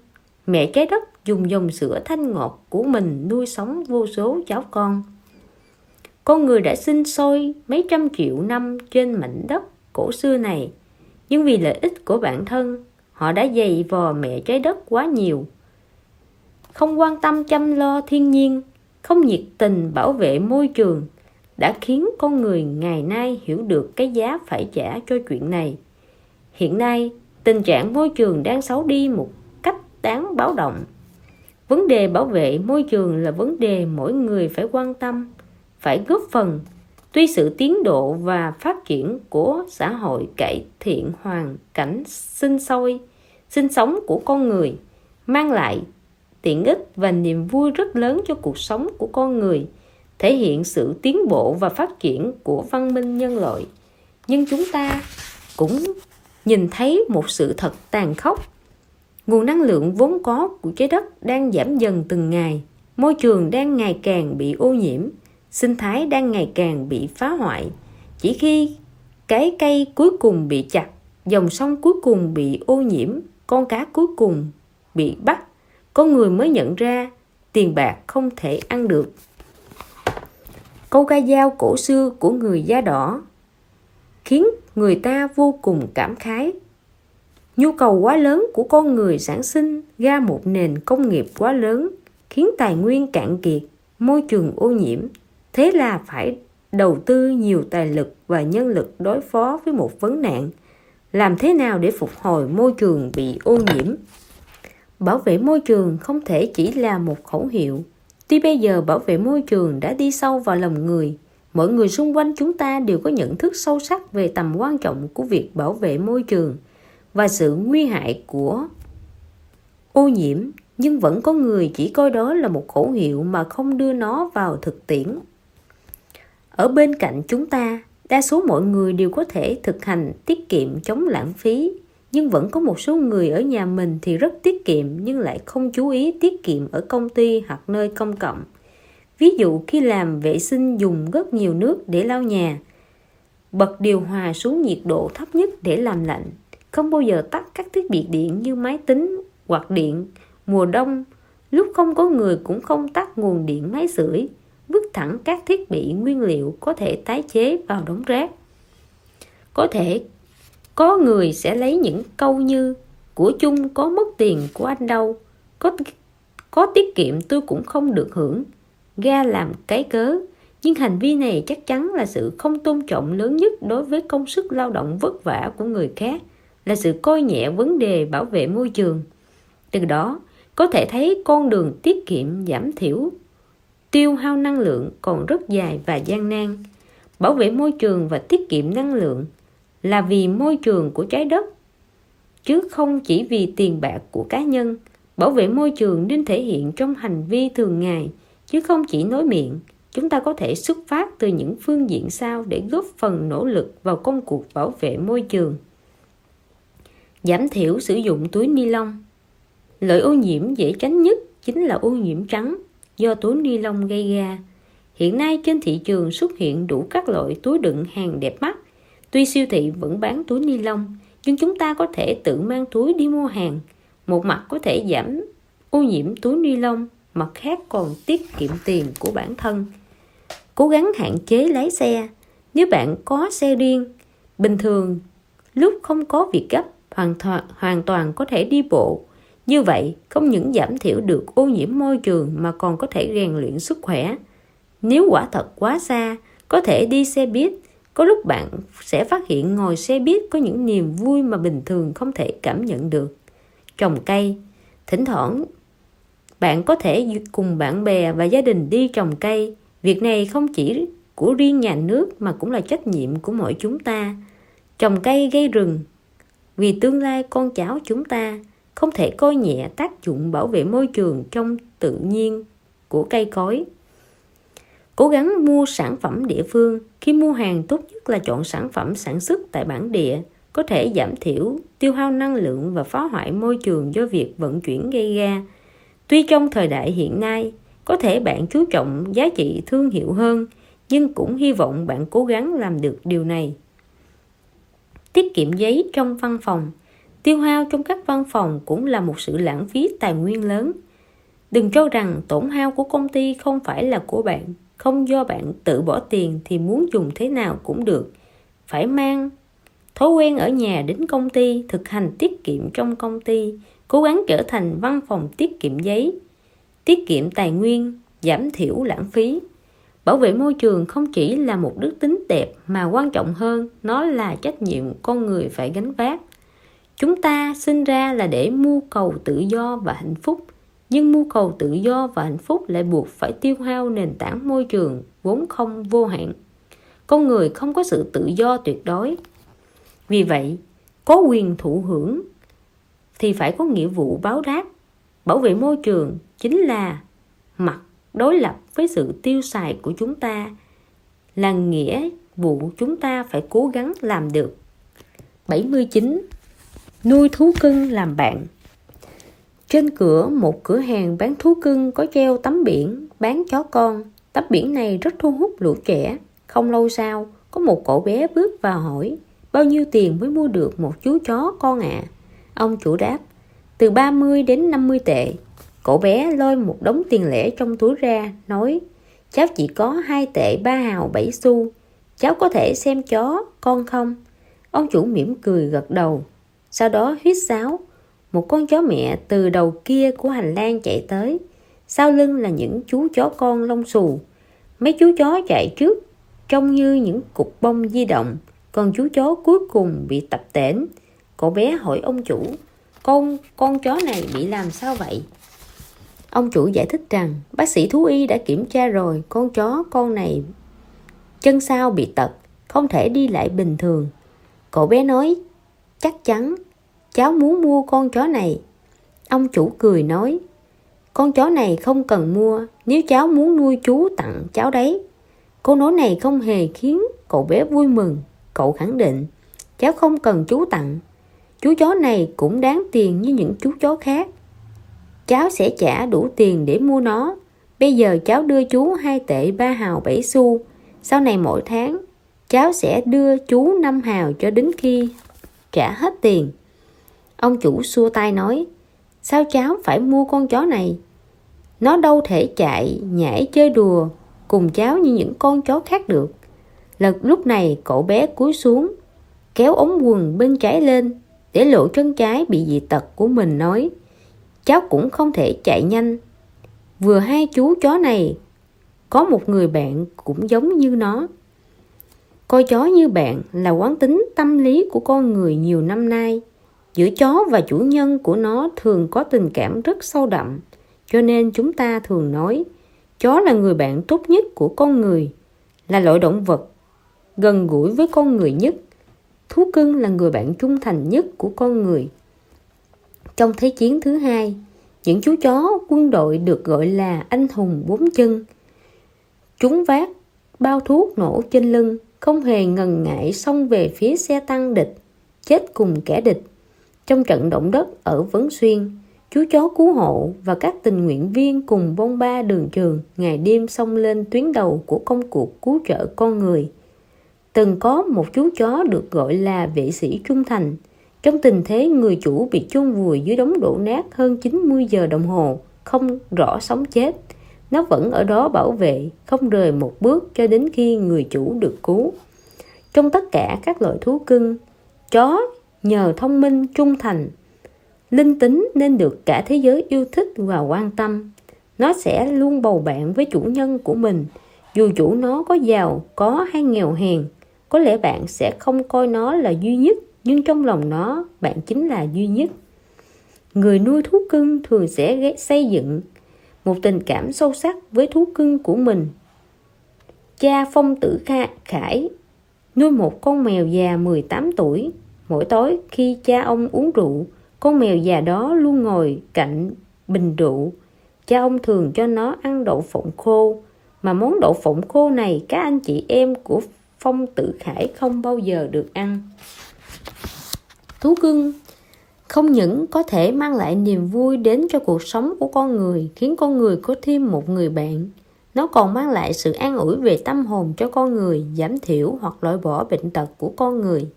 mẹ trái đất dùng dòng sữa thanh ngọt của mình nuôi sống vô số cháu con. Con người đã sinh sôi mấy trăm triệu năm trên mảnh đất cổ xưa này, nhưng vì lợi ích của bản thân, họ đã giày vò mẹ trái đất quá nhiều, không quan tâm chăm lo thiên nhiên, không nhiệt tình bảo vệ môi trường, đã khiến con người ngày nay hiểu được cái giá phải trả cho chuyện này. Hiện nay, tình trạng môi trường đang xấu đi một cách đáng báo động. Vấn đề bảo vệ môi trường là vấn đề mỗi người phải quan tâm, phải góp phần. Tuy sự tiến độ và phát triển của xã hội cải thiện hoàn cảnh sinh sống của con người, mang lại tiện ích và niềm vui rất lớn cho cuộc sống của con người, thể hiện sự tiến bộ và phát triển của văn minh nhân loại. Nhưng chúng ta cũng nhìn thấy một sự thật tàn khốc. Nguồn năng lượng vốn có của trái đất đang giảm dần từng ngày, môi trường đang ngày càng bị ô nhiễm, sinh thái đang ngày càng bị phá hoại. Chỉ khi cái cây cuối cùng bị chặt, dòng sông cuối cùng bị ô nhiễm, con cá cuối cùng bị bắt, con người mới nhận ra tiền bạc không thể ăn được. Câu ca dao cổ xưa của người da đỏ khiến người ta vô cùng cảm khái. Nhu cầu quá lớn của con người sản sinh ra một nền công nghiệp quá lớn, khiến tài nguyên cạn kiệt, môi trường ô nhiễm. Thế là phải đầu tư nhiều tài lực và nhân lực đối phó với một vấn nạn. Làm thế nào để phục hồi môi trường bị ô nhiễm? Bảo vệ môi trường không thể chỉ là một khẩu hiệu. Tuy bây giờ bảo vệ môi trường đã đi sâu vào lòng người, mọi người xung quanh chúng ta đều có nhận thức sâu sắc về tầm quan trọng của việc bảo vệ môi trường và sự nguy hại của ô nhiễm, nhưng vẫn có người chỉ coi đó là một khẩu hiệu mà không đưa nó vào thực tiễn. Ở bên cạnh chúng ta, đa số mọi người đều có thể thực hành tiết kiệm chống lãng phí, nhưng vẫn có một số người ở nhà mình thì rất tiết kiệm nhưng lại không chú ý tiết kiệm ở công ty hoặc nơi công cộng. Ví dụ khi làm vệ sinh dùng rất nhiều nước để lau nhà, bật điều hòa xuống nhiệt độ thấp nhất để làm lạnh, không bao giờ tắt các thiết bị điện như máy tính, quạt điện. Mùa đông, lúc không có người cũng không tắt nguồn điện máy sưởi, vứt thẳng các thiết bị nguyên liệu có thể tái chế vào đống rác. Có thể có người sẽ lấy những câu như của chung có mất tiền của anh đâu, có tiết kiệm tôi cũng không được hưởng, ra làm cái cớ. Nhưng hành vi này chắc chắn là sự không tôn trọng lớn nhất đối với công sức lao động vất vả của người khác, là sự coi nhẹ vấn đề bảo vệ môi trường. Từ đó, có thể thấy con đường tiết kiệm giảm thiểu, tiêu hao năng lượng còn rất dài và gian nan. Bảo vệ môi trường và tiết kiệm năng lượng là vì môi trường của trái đất, chứ không chỉ vì tiền bạc của cá nhân. Bảo vệ môi trường nên thể hiện trong hành vi thường ngày, chứ không chỉ nói miệng. Chúng ta có thể xuất phát từ những phương diện sau để góp phần nỗ lực vào công cuộc bảo vệ môi trường. Giảm thiểu sử dụng túi ni lông. Loại ô nhiễm dễ tránh nhất chính là ô nhiễm trắng do túi ni lông gây ra. Hiện nay trên thị trường xuất hiện đủ các loại túi đựng hàng đẹp mắt. Tuy siêu thị vẫn bán túi ni lông, nhưng chúng ta có thể tự mang túi đi mua hàng. Một mặt có thể giảm ô nhiễm túi ni lông, mặt khác còn tiết kiệm tiền của bản thân. Cố gắng hạn chế lái xe. Nếu bạn có xe riêng, bình thường lúc không có việc gấp, hoàn toàn có thể đi bộ. Như vậy, không những giảm thiểu được ô nhiễm môi trường mà còn có thể rèn luyện sức khỏe. Nếu quả thật quá xa, có thể đi xe buýt. Có lúc bạn sẽ phát hiện ngồi xe buýt có những niềm vui mà bình thường không thể cảm nhận được. Trồng cây. Thỉnh thoảng bạn có thể cùng bạn bè và gia đình đi trồng cây. Việc này không chỉ của riêng nhà nước mà cũng là trách nhiệm của mỗi chúng ta. Trồng cây gây rừng vì tương lai con cháu chúng ta, không thể coi nhẹ tác dụng bảo vệ môi trường trong tự nhiên của cây cối. Cố gắng mua sản phẩm địa phương. Khi mua hàng, tốt nhất là chọn sản phẩm sản xuất tại bản địa, có thể giảm thiểu tiêu hao năng lượng và phá hoại môi trường do việc vận chuyển gây ra. Tuy trong thời đại hiện nay, có thể bạn chú trọng giá trị thương hiệu hơn, nhưng cũng hy vọng bạn cố gắng làm được điều này. Tiết kiệm giấy trong văn phòng. Tiêu hao trong các văn phòng cũng là một sự lãng phí tài nguyên lớn. Đừng cho rằng tổn hao của công ty không phải là của bạn, không do bạn tự bỏ tiền thì muốn dùng thế nào cũng được. Phải mang thói quen ở nhà đến công ty, thực hành tiết kiệm trong công ty, cố gắng trở thành văn phòng tiết kiệm giấy, tiết kiệm tài nguyên, giảm thiểu lãng phí. Bảo vệ môi trường không chỉ là một đức tính đẹp mà quan trọng hơn, nó là trách nhiệm con người phải gánh vác. Chúng ta sinh ra là để mưu cầu tự do và hạnh phúc, nhưng mưu cầu tự do và hạnh phúc lại buộc phải tiêu hao nền tảng môi trường vốn không vô hạn. Con người không có sự tự do tuyệt đối. Vì vậy, có quyền thụ hưởng thì phải có nghĩa vụ báo đáp. Bảo vệ môi trường chính là mặt đối lập với sự tiêu xài của chúng ta, là nghĩa vụ chúng ta phải cố gắng làm được. 79. Nuôi thú cưng làm bạn. Trên cửa một cửa hàng bán thú cưng có treo tấm biển bán chó con. Tấm biển này rất thu hút lũ trẻ. Không lâu sau, có một cậu bé bước vào hỏi: "Bao nhiêu tiền mới mua được một chú chó con ạ?" Ông chủ đáp: "Từ 30 đến 50 tệ." Cậu bé lôi một đống tiền lẻ trong túi ra, nói: "Cháu chỉ có 2 tệ 3 hào 7 xu. Cháu có thể xem chó con không?" Ông chủ mỉm cười gật đầu. Sau đó huýt sáo, một con chó mẹ từ đầu kia của hành lang chạy tới. Sau lưng là những chú chó con lông xù. Mấy chú chó chạy trước trông như những cục bông di động, còn chú chó cuối cùng bị tập tễnh. Cậu bé hỏi ông chủ: Con chó này bị làm sao vậy?" Ông chủ giải thích rằng bác sĩ thú y đã kiểm tra rồi, con chó con này chân sau bị tật, không thể đi lại bình thường. Cậu bé nói: "Chắc chắn cháu muốn mua con chó này." Ông chủ cười nói: "Con chó này không cần mua, nếu cháu muốn nuôi chú tặng cháu đấy." Câu nói này không hề khiến cậu bé vui mừng. Cậu khẳng định: "Cháu không cần chú tặng, chú chó này cũng đáng tiền như những chú chó khác. Cháu sẽ trả đủ tiền để mua nó. Bây giờ cháu đưa chú 2 tệ 3 hào 7 xu. Sau này mỗi tháng cháu sẽ đưa chú 5 hào cho đến khi trả hết tiền." Ông chủ xua tay nói: "Sao cháu phải mua con chó này? Nó đâu thể chạy nhảy chơi đùa cùng cháu như những con chó khác được." Lúc này cậu bé cúi xuống, kéo ống quần bên trái lên để lộ chân trái bị dị tật của mình, nói: "Cháu cũng không thể chạy nhanh. Vừa hai chú chó này có một người bạn cũng giống như nó. Coi chó như bạn là quán tính tâm lý của con người nhiều năm nay. Giữa chó và chủ nhân của nó thường có tình cảm rất sâu đậm, cho nên chúng ta thường nói chó là người bạn tốt nhất của con người, là loại động vật gần gũi với con người nhất. Thú cưng là người bạn trung thành nhất của con người. Trong Thế chiến thứ hai, những chú chó quân đội được gọi là anh hùng bốn chân. Chúng vác bao thuốc nổ trên lưng, không hề ngần ngại xông về phía xe tăng địch, chết cùng kẻ địch. Trong trận động đất ở Vấn Xuyên, chú chó cứu hộ và các tình nguyện viên cùng bôn ba đường trường ngày đêm xông lên tuyến đầu của công cuộc cứu trợ con người. Từng có một chú chó được gọi là vệ sĩ trung thành. Trong tình thế người chủ bị chôn vùi dưới đống đổ nát hơn 90 giờ đồng hồ, không rõ sống chết, nó vẫn ở đó bảo vệ, không rời một bước cho đến khi người chủ được cứu. Trong tất cả các loại thú cưng, chó nhờ thông minh, trung thành, linh tính nên được cả thế giới yêu thích và quan tâm. Nó sẽ luôn bầu bạn với chủ nhân của mình, dù chủ nó có giàu, có hay nghèo hèn. Có lẽ bạn sẽ không coi nó là duy nhất, nhưng trong lòng nó, bạn chính là duy nhất. Người nuôi thú cưng thường sẽ xây dựng một tình cảm sâu sắc với thú cưng của mình. Cha Phong Tử Khải nuôi một con mèo già 18 tuổi. Mỗi tối khi cha ông uống rượu, con mèo già đó luôn ngồi cạnh bình rượu. Cha ông thường cho nó ăn đậu phộng khô, mà món đậu phộng khô này các anh chị em của Phong Tử Khải không bao giờ được ăn. Thú cưng không những có thể mang lại niềm vui đến cho cuộc sống của con người, khiến con người có thêm một người bạn, nó còn mang lại sự an ủi về tâm hồn cho con người, giảm thiểu hoặc loại bỏ bệnh tật của con người.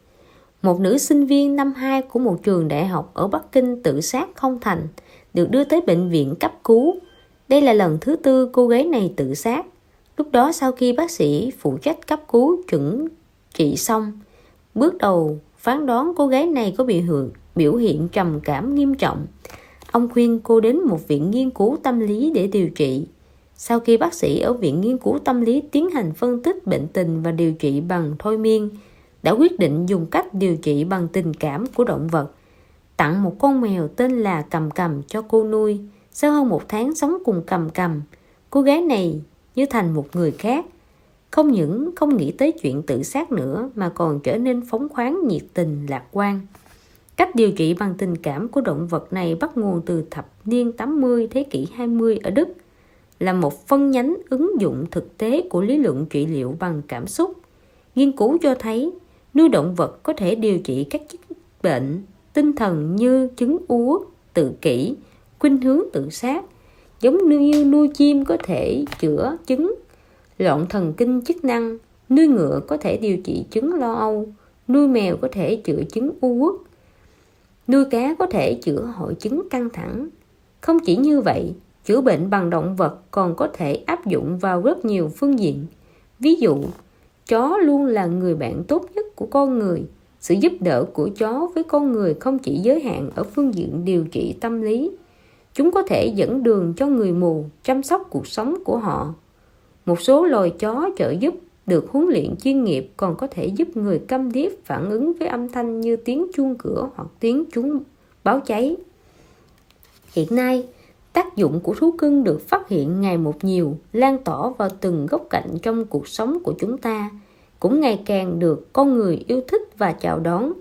Một nữ sinh viên năm 2 của một trường đại học ở Bắc Kinh tự sát không thành, được đưa tới bệnh viện cấp cứu. Đây là lần thứ 4 cô gái này tự sát. Lúc đó sau khi bác sĩ phụ trách cấp cứu chuẩn trị xong, bước đầu phán đoán cô gái này có biểu hiện trầm cảm nghiêm trọng. Ông khuyên cô đến một viện nghiên cứu tâm lý để điều trị. Sau khi bác sĩ ở viện nghiên cứu tâm lý tiến hành phân tích bệnh tình và điều trị bằng thôi miên, đã quyết định dùng cách điều trị bằng tình cảm của động vật, tặng một con mèo tên là Cầm Cầm cho cô nuôi. Sau hơn một tháng sống cùng Cầm Cầm, cô gái này như thành một người khác, không những không nghĩ tới chuyện tự sát nữa mà còn trở nên phóng khoáng, nhiệt tình, lạc quan. Cách điều trị bằng tình cảm của động vật này bắt nguồn từ thập niên 80 thế kỷ 20 ở Đức, là một phân nhánh ứng dụng thực tế của lý luận trị liệu bằng cảm xúc. Nghiên cứu cho thấy nuôi động vật có thể điều trị các bệnh tinh thần như chứng úa, tự kỷ, khuynh hướng tự sát, giống như nuôi chim có thể chữa chứng loạn thần kinh chức năng, nuôi ngựa có thể điều trị chứng lo âu, nuôi mèo có thể chữa chứng u uất, nuôi cá có thể chữa hội chứng căng thẳng. Không chỉ như vậy, chữa bệnh bằng động vật còn có thể áp dụng vào rất nhiều phương diện. Ví dụ, chó luôn là người bạn tốt nhất của con người. Sự giúp đỡ của chó với con người không chỉ giới hạn ở phương diện điều trị tâm lý. Chúng có thể dẫn đường cho người mù chăm sóc cuộc sống của họ. Một số loài chó trợ giúp được huấn luyện chuyên nghiệp còn có thể giúp người câm điếc phản ứng với âm thanh như tiếng chuông cửa hoặc tiếng chuông báo cháy. Hiện nay, tác dụng của thú cưng được phát hiện ngày một nhiều, lan tỏa vào từng góc cạnh trong cuộc sống của chúng ta, cũng ngày càng được con người yêu thích và chào đón.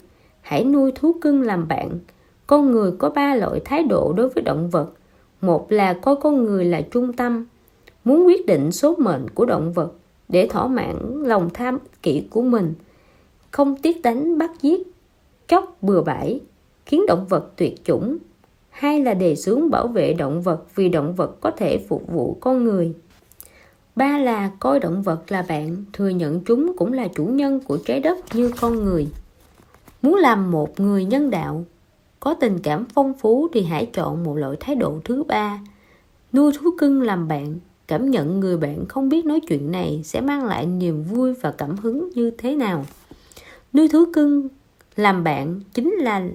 Hãy nuôi thú cưng làm bạn. Con người có 3 loại thái độ đối với động vật. Một là coi con người là trung tâm, muốn quyết định số mệnh của động vật để thỏa mãn lòng tham ích kỷ của mình, không tiếc đánh bắt giết, chóc bừa bãi, khiến động vật tuyệt chủng. Hai là đề xướng bảo vệ động vật vì động vật có thể phục vụ con người. Ba là coi động vật là bạn, thừa nhận chúng cũng là chủ nhân của trái đất như con người. Muốn làm một người nhân đạo, có tình cảm phong phú thì hãy chọn một loại thái độ thứ ba, nuôi thú cưng làm bạn. Cảm nhận người bạn không biết nói chuyện này sẽ mang lại niềm vui và cảm hứng như thế nào. Nuôi thú cưng làm bạn chính là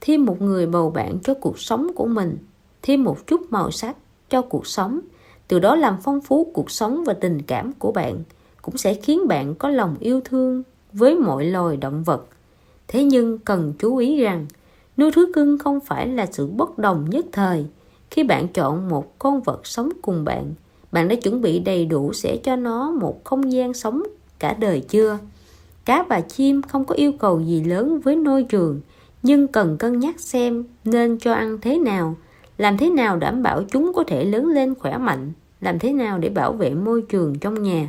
thêm một người bầu bạn cho cuộc sống của mình, thêm một chút màu sắc cho cuộc sống, từ đó làm phong phú cuộc sống và tình cảm của bạn, cũng sẽ khiến bạn có lòng yêu thương với mọi loài động vật. Thế nhưng cần chú ý rằng nuôi thú cưng không phải là sự bất đồng nhất thời. Khi bạn chọn một con vật sống cùng bạn, bạn đã chuẩn bị đầy đủ sẽ cho nó một không gian sống cả đời chưa? Cá và chim không có yêu cầu gì lớn với môi trường, nhưng cần cân nhắc xem nên cho ăn thế nào, làm thế nào đảm bảo chúng có thể lớn lên khỏe mạnh, làm thế nào để bảo vệ môi trường trong nhà.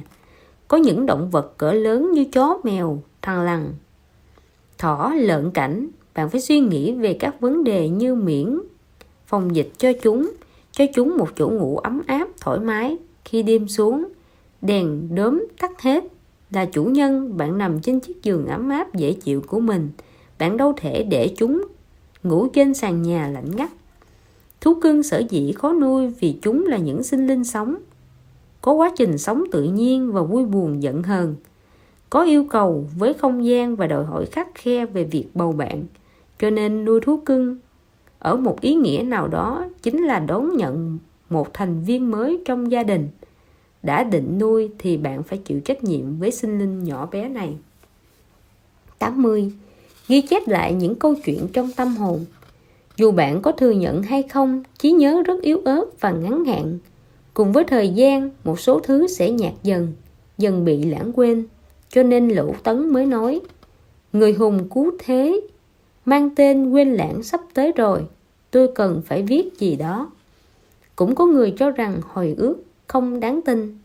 Có những động vật cỡ lớn như chó, mèo, thằn lằn, thỏ, lợn cảnh, bạn phải suy nghĩ về các vấn đề như miễn phòng dịch cho chúng một chỗ ngủ ấm áp, thoải mái khi đêm xuống, đèn đốm tắt hết. Là chủ nhân, bạn nằm trên chiếc giường ấm áp dễ chịu của mình, bạn đâu thể để chúng ngủ trên sàn nhà lạnh ngắt. Thú cưng sở dĩ khó nuôi vì chúng là những sinh linh sống, có quá trình sống tự nhiên và vui buồn giận hờn, có yêu cầu với không gian và đòi hỏi khắt khe về việc bầu bạn. Cho nên nuôi thú cưng ở một ý nghĩa nào đó chính là đón nhận một thành viên mới trong gia đình. Đã định nuôi thì bạn phải chịu trách nhiệm với sinh linh nhỏ bé này. 80. Ghi chép lại những câu chuyện trong tâm hồn. Dù bạn có thừa nhận hay không, trí nhớ rất yếu ớt và ngắn hạn. Cùng với thời gian, một số thứ sẽ nhạt dần, dần bị lãng quên. Cho nên Lỗ Tấn mới nói, người hùng cứu thế mang tên quên lãng sắp tới rồi, tôi cần phải viết gì đó. Cũng có người cho rằng hồi ức không đáng tin.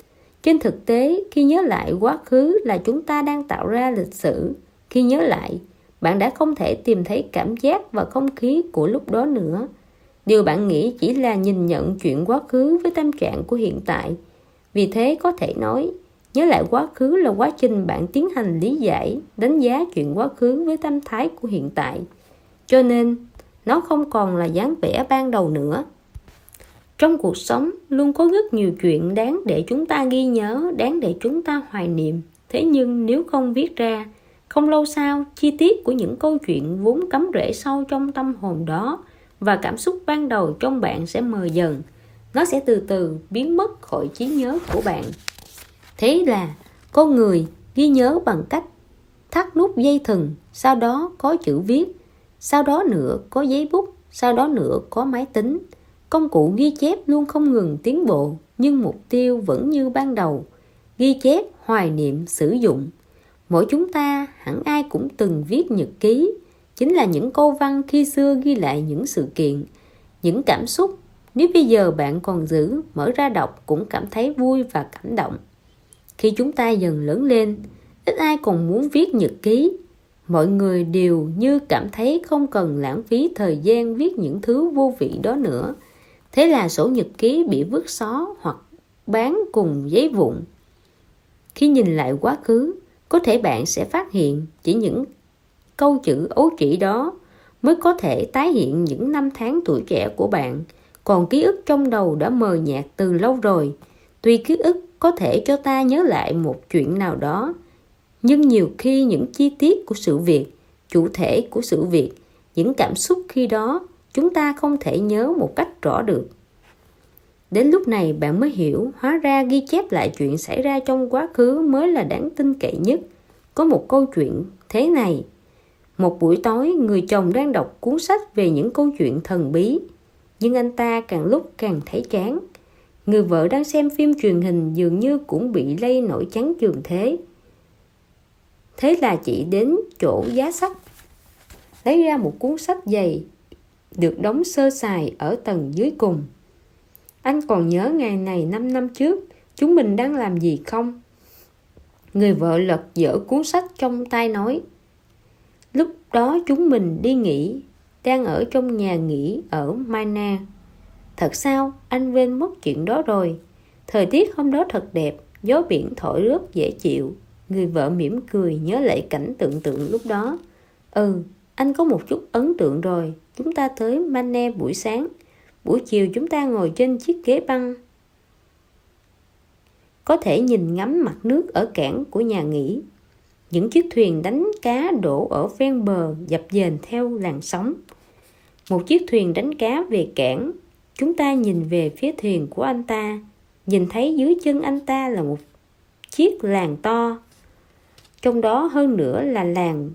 Trên thực tế, khi nhớ lại quá khứ là chúng ta đang tạo ra lịch sử. Khi nhớ lại, bạn đã không thể tìm thấy cảm giác và không khí của lúc đó nữa. Điều bạn nghĩ chỉ là nhìn nhận chuyện quá khứ với tâm trạng của hiện tại. Vì thế có thể nói, nhớ lại quá khứ là quá trình bạn tiến hành lý giải, đánh giá chuyện quá khứ với tâm thái của hiện tại. Cho nên, nó không còn là dáng vẻ ban đầu nữa. Trong cuộc sống, luôn có rất nhiều chuyện đáng để chúng ta ghi nhớ, đáng để chúng ta hoài niệm. Thế nhưng nếu không viết ra, không lâu sau, chi tiết của những câu chuyện vốn cắm rễ sâu trong tâm hồn đó và cảm xúc ban đầu trong bạn sẽ mờ dần. Nó sẽ từ từ biến mất khỏi trí nhớ của bạn. Thế là con người ghi nhớ bằng cách thắt nút dây thừng, sau đó có chữ viết, sau đó nữa có giấy bút, sau đó nữa có máy tính. Công cụ ghi chép luôn không ngừng tiến bộ, nhưng mục tiêu vẫn như ban đầu: ghi chép, hoài niệm, sử dụng. Mỗi chúng ta hẳn ai cũng từng viết nhật ký, chính là những câu văn khi xưa ghi lại những sự kiện, những cảm xúc. Nếu bây giờ bạn còn giữ, mở ra đọc cũng cảm thấy vui và cảm động. Khi chúng ta dần lớn lên, ít ai còn muốn viết nhật ký. Mọi người đều như cảm thấy không cần lãng phí thời gian viết những thứ vô vị đó nữa. Thế là sổ nhật ký bị vứt xó hoặc bán cùng giấy vụn. Khi nhìn lại quá khứ, có thể bạn sẽ phát hiện chỉ những câu chữ ấu trĩ đó mới có thể tái hiện những năm tháng tuổi trẻ của bạn. Còn ký ức trong đầu đã mờ nhạt từ lâu rồi. Tuy ký ức có thể cho ta nhớ lại một chuyện nào đó, nhưng nhiều khi những chi tiết của sự việc, chủ thể của sự việc, những cảm xúc khi đó chúng ta không thể nhớ một cách rõ được. Đến lúc này bạn mới hiểu, hóa ra ghi chép lại chuyện xảy ra trong quá khứ mới là đáng tin cậy nhất. Có một câu chuyện thế này. Một buổi tối, người chồng đang đọc cuốn sách về những câu chuyện thần bí, nhưng anh ta càng lúc càng thấy chán. Người vợ đang xem phim truyền hình dường như cũng bị lây nỗi chán chường thế. Thế là chị đến chỗ giá sách, lấy ra một cuốn sách dày được đóng sơ sài ở tầng dưới cùng. Anh còn nhớ ngày này 5 năm trước, chúng mình đang làm gì không? Người vợ lật dở cuốn sách trong tay nói, lúc đó chúng mình đi nghỉ, đang ở trong nhà nghỉ ở Mana. Thật sao, anh quên mất chuyện đó rồi. Thời tiết hôm đó thật đẹp, gió biển thổi rất dễ chịu. Người vợ mỉm cười nhớ lại cảnh tưởng tượng lúc đó. Anh có một chút ấn tượng rồi. Chúng ta tới Mana buổi sáng, buổi chiều chúng ta ngồi trên chiếc ghế băng, có thể nhìn ngắm mặt nước ở cảng của nhà nghỉ. Những chiếc thuyền đánh cá đổ ở ven bờ dập dềnh theo làn sóng. Một chiếc thuyền đánh cá về cảng, chúng ta nhìn về phía thuyền của anh ta. nhìn thấy dưới chân anh ta là một chiếc làng to, trong đó hơn nữa là làng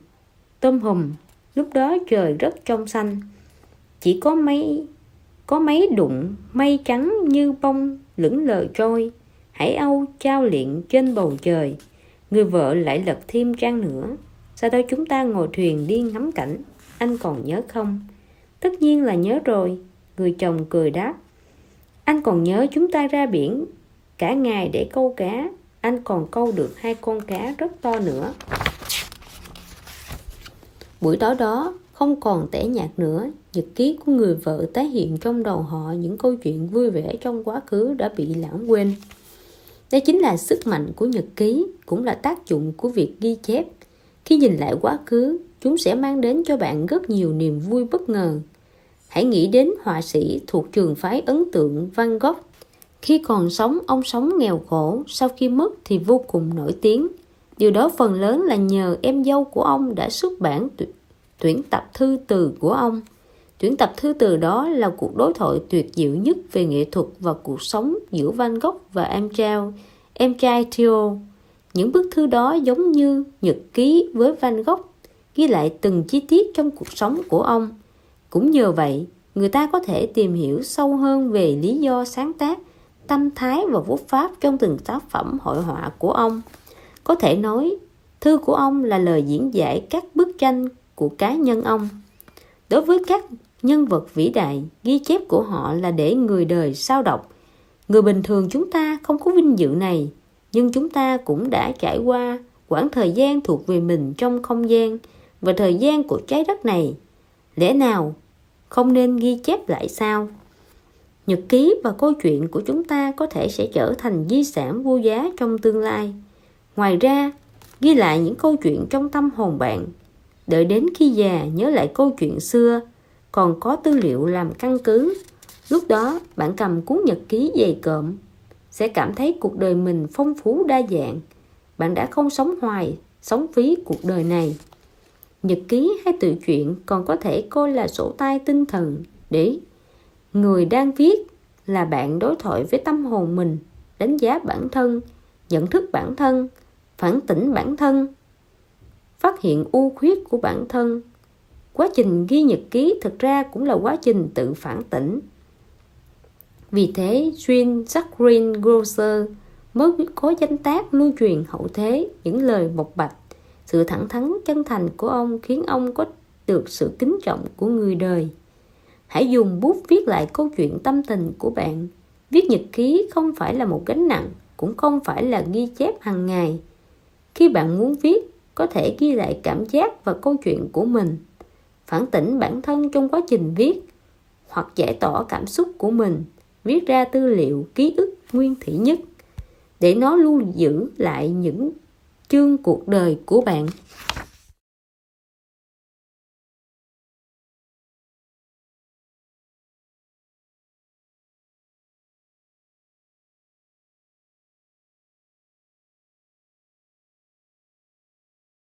tôm hùm. Lúc đó trời rất trong xanh, chỉ có mấy đụng mây trắng như bông lững lờ trôi, hải âu trao liệng trên bầu trời. Người vợ lại lật thêm trang nữa. Sau đó chúng ta ngồi thuyền đi ngắm cảnh. Anh còn nhớ không? Tất nhiên là nhớ rồi, người chồng cười đáp. Anh còn nhớ chúng ta ra biển cả ngày để câu cá. Anh còn câu được 2 con cá rất to nữa. Buổi tối đó không còn tẻ nhạt nữa. Nhật ký của người vợ tái hiện trong đầu họ những câu chuyện vui vẻ trong quá khứ đã bị lãng quên. Đây chính là sức mạnh của nhật ký, cũng là tác dụng của việc ghi chép. Khi nhìn lại quá khứ, chúng sẽ mang đến cho bạn rất nhiều niềm vui bất ngờ. Hãy nghĩ đến họa sĩ thuộc trường phái ấn tượng Van Gogh. Khi còn sống, ông sống nghèo khổ, sau khi mất thì vô cùng nổi tiếng. Điều đó phần lớn là nhờ em dâu của ông đã xuất bản tuyển tập thư từ của ông. Tuyển tập thư từ đó là cuộc đối thoại tuyệt diệu nhất về nghệ thuật và cuộc sống giữa Van Gogh và em trai Theo. Những bức thư đó giống như nhật ký với Van Gogh, ghi lại từng chi tiết trong cuộc sống của ông. Cũng nhờ vậy, người ta có thể tìm hiểu sâu hơn về lý do sáng tác, tâm thái và bút pháp trong từng tác phẩm hội họa của ông. Có thể nói, thư của ông là lời diễn giải các bức tranh của cá nhân ông. Đối với các nhân vật vĩ đại, ghi chép của họ là để người đời sao đọc. Người bình thường chúng ta không có vinh dự này, nhưng chúng ta cũng đã trải qua quãng thời gian thuộc về mình trong không gian và thời gian của trái đất này. Lẽ nào không nên ghi chép lại sao? Nhật ký và câu chuyện của chúng ta có thể sẽ trở thành di sản vô giá trong tương lai. Ngoài ra, ghi lại những câu chuyện trong tâm hồn bạn, đợi đến khi già nhớ lại câu chuyện xưa, còn có tư liệu làm căn cứ. Lúc đó bạn cầm cuốn nhật ký dày cộm sẽ cảm thấy cuộc đời mình phong phú đa dạng. Bạn đã không sống hoài, sống phí cuộc đời này. Nhật ký hay tự truyện còn có thể coi là sổ tay tinh thần để người đang viết là bạn đối thoại với tâm hồn mình, đánh giá bản thân, nhận thức bản thân, phản tỉnh bản thân, phát hiện ưu khuyết của bản thân. Quá trình ghi nhật ký thực ra cũng là quá trình tự phản tỉnh. Vì thế, Jean Jacques Rousseau mới có danh tác lưu truyền hậu thế. Những lời bộc bạch, sự thẳng thắn chân thành của ông khiến ông có được sự kính trọng của người đời. Hãy dùng bút viết lại câu chuyện tâm tình của bạn. Viết nhật ký không phải là một gánh nặng, cũng không phải là ghi chép hàng ngày. Khi bạn muốn viết, có thể ghi lại cảm giác và câu chuyện của mình, phản tỉnh bản thân trong quá trình viết, hoặc giải tỏa cảm xúc của mình, viết ra tư liệu ký ức nguyên thủy nhất để nó lưu giữ lại những chương cuộc đời của bạn.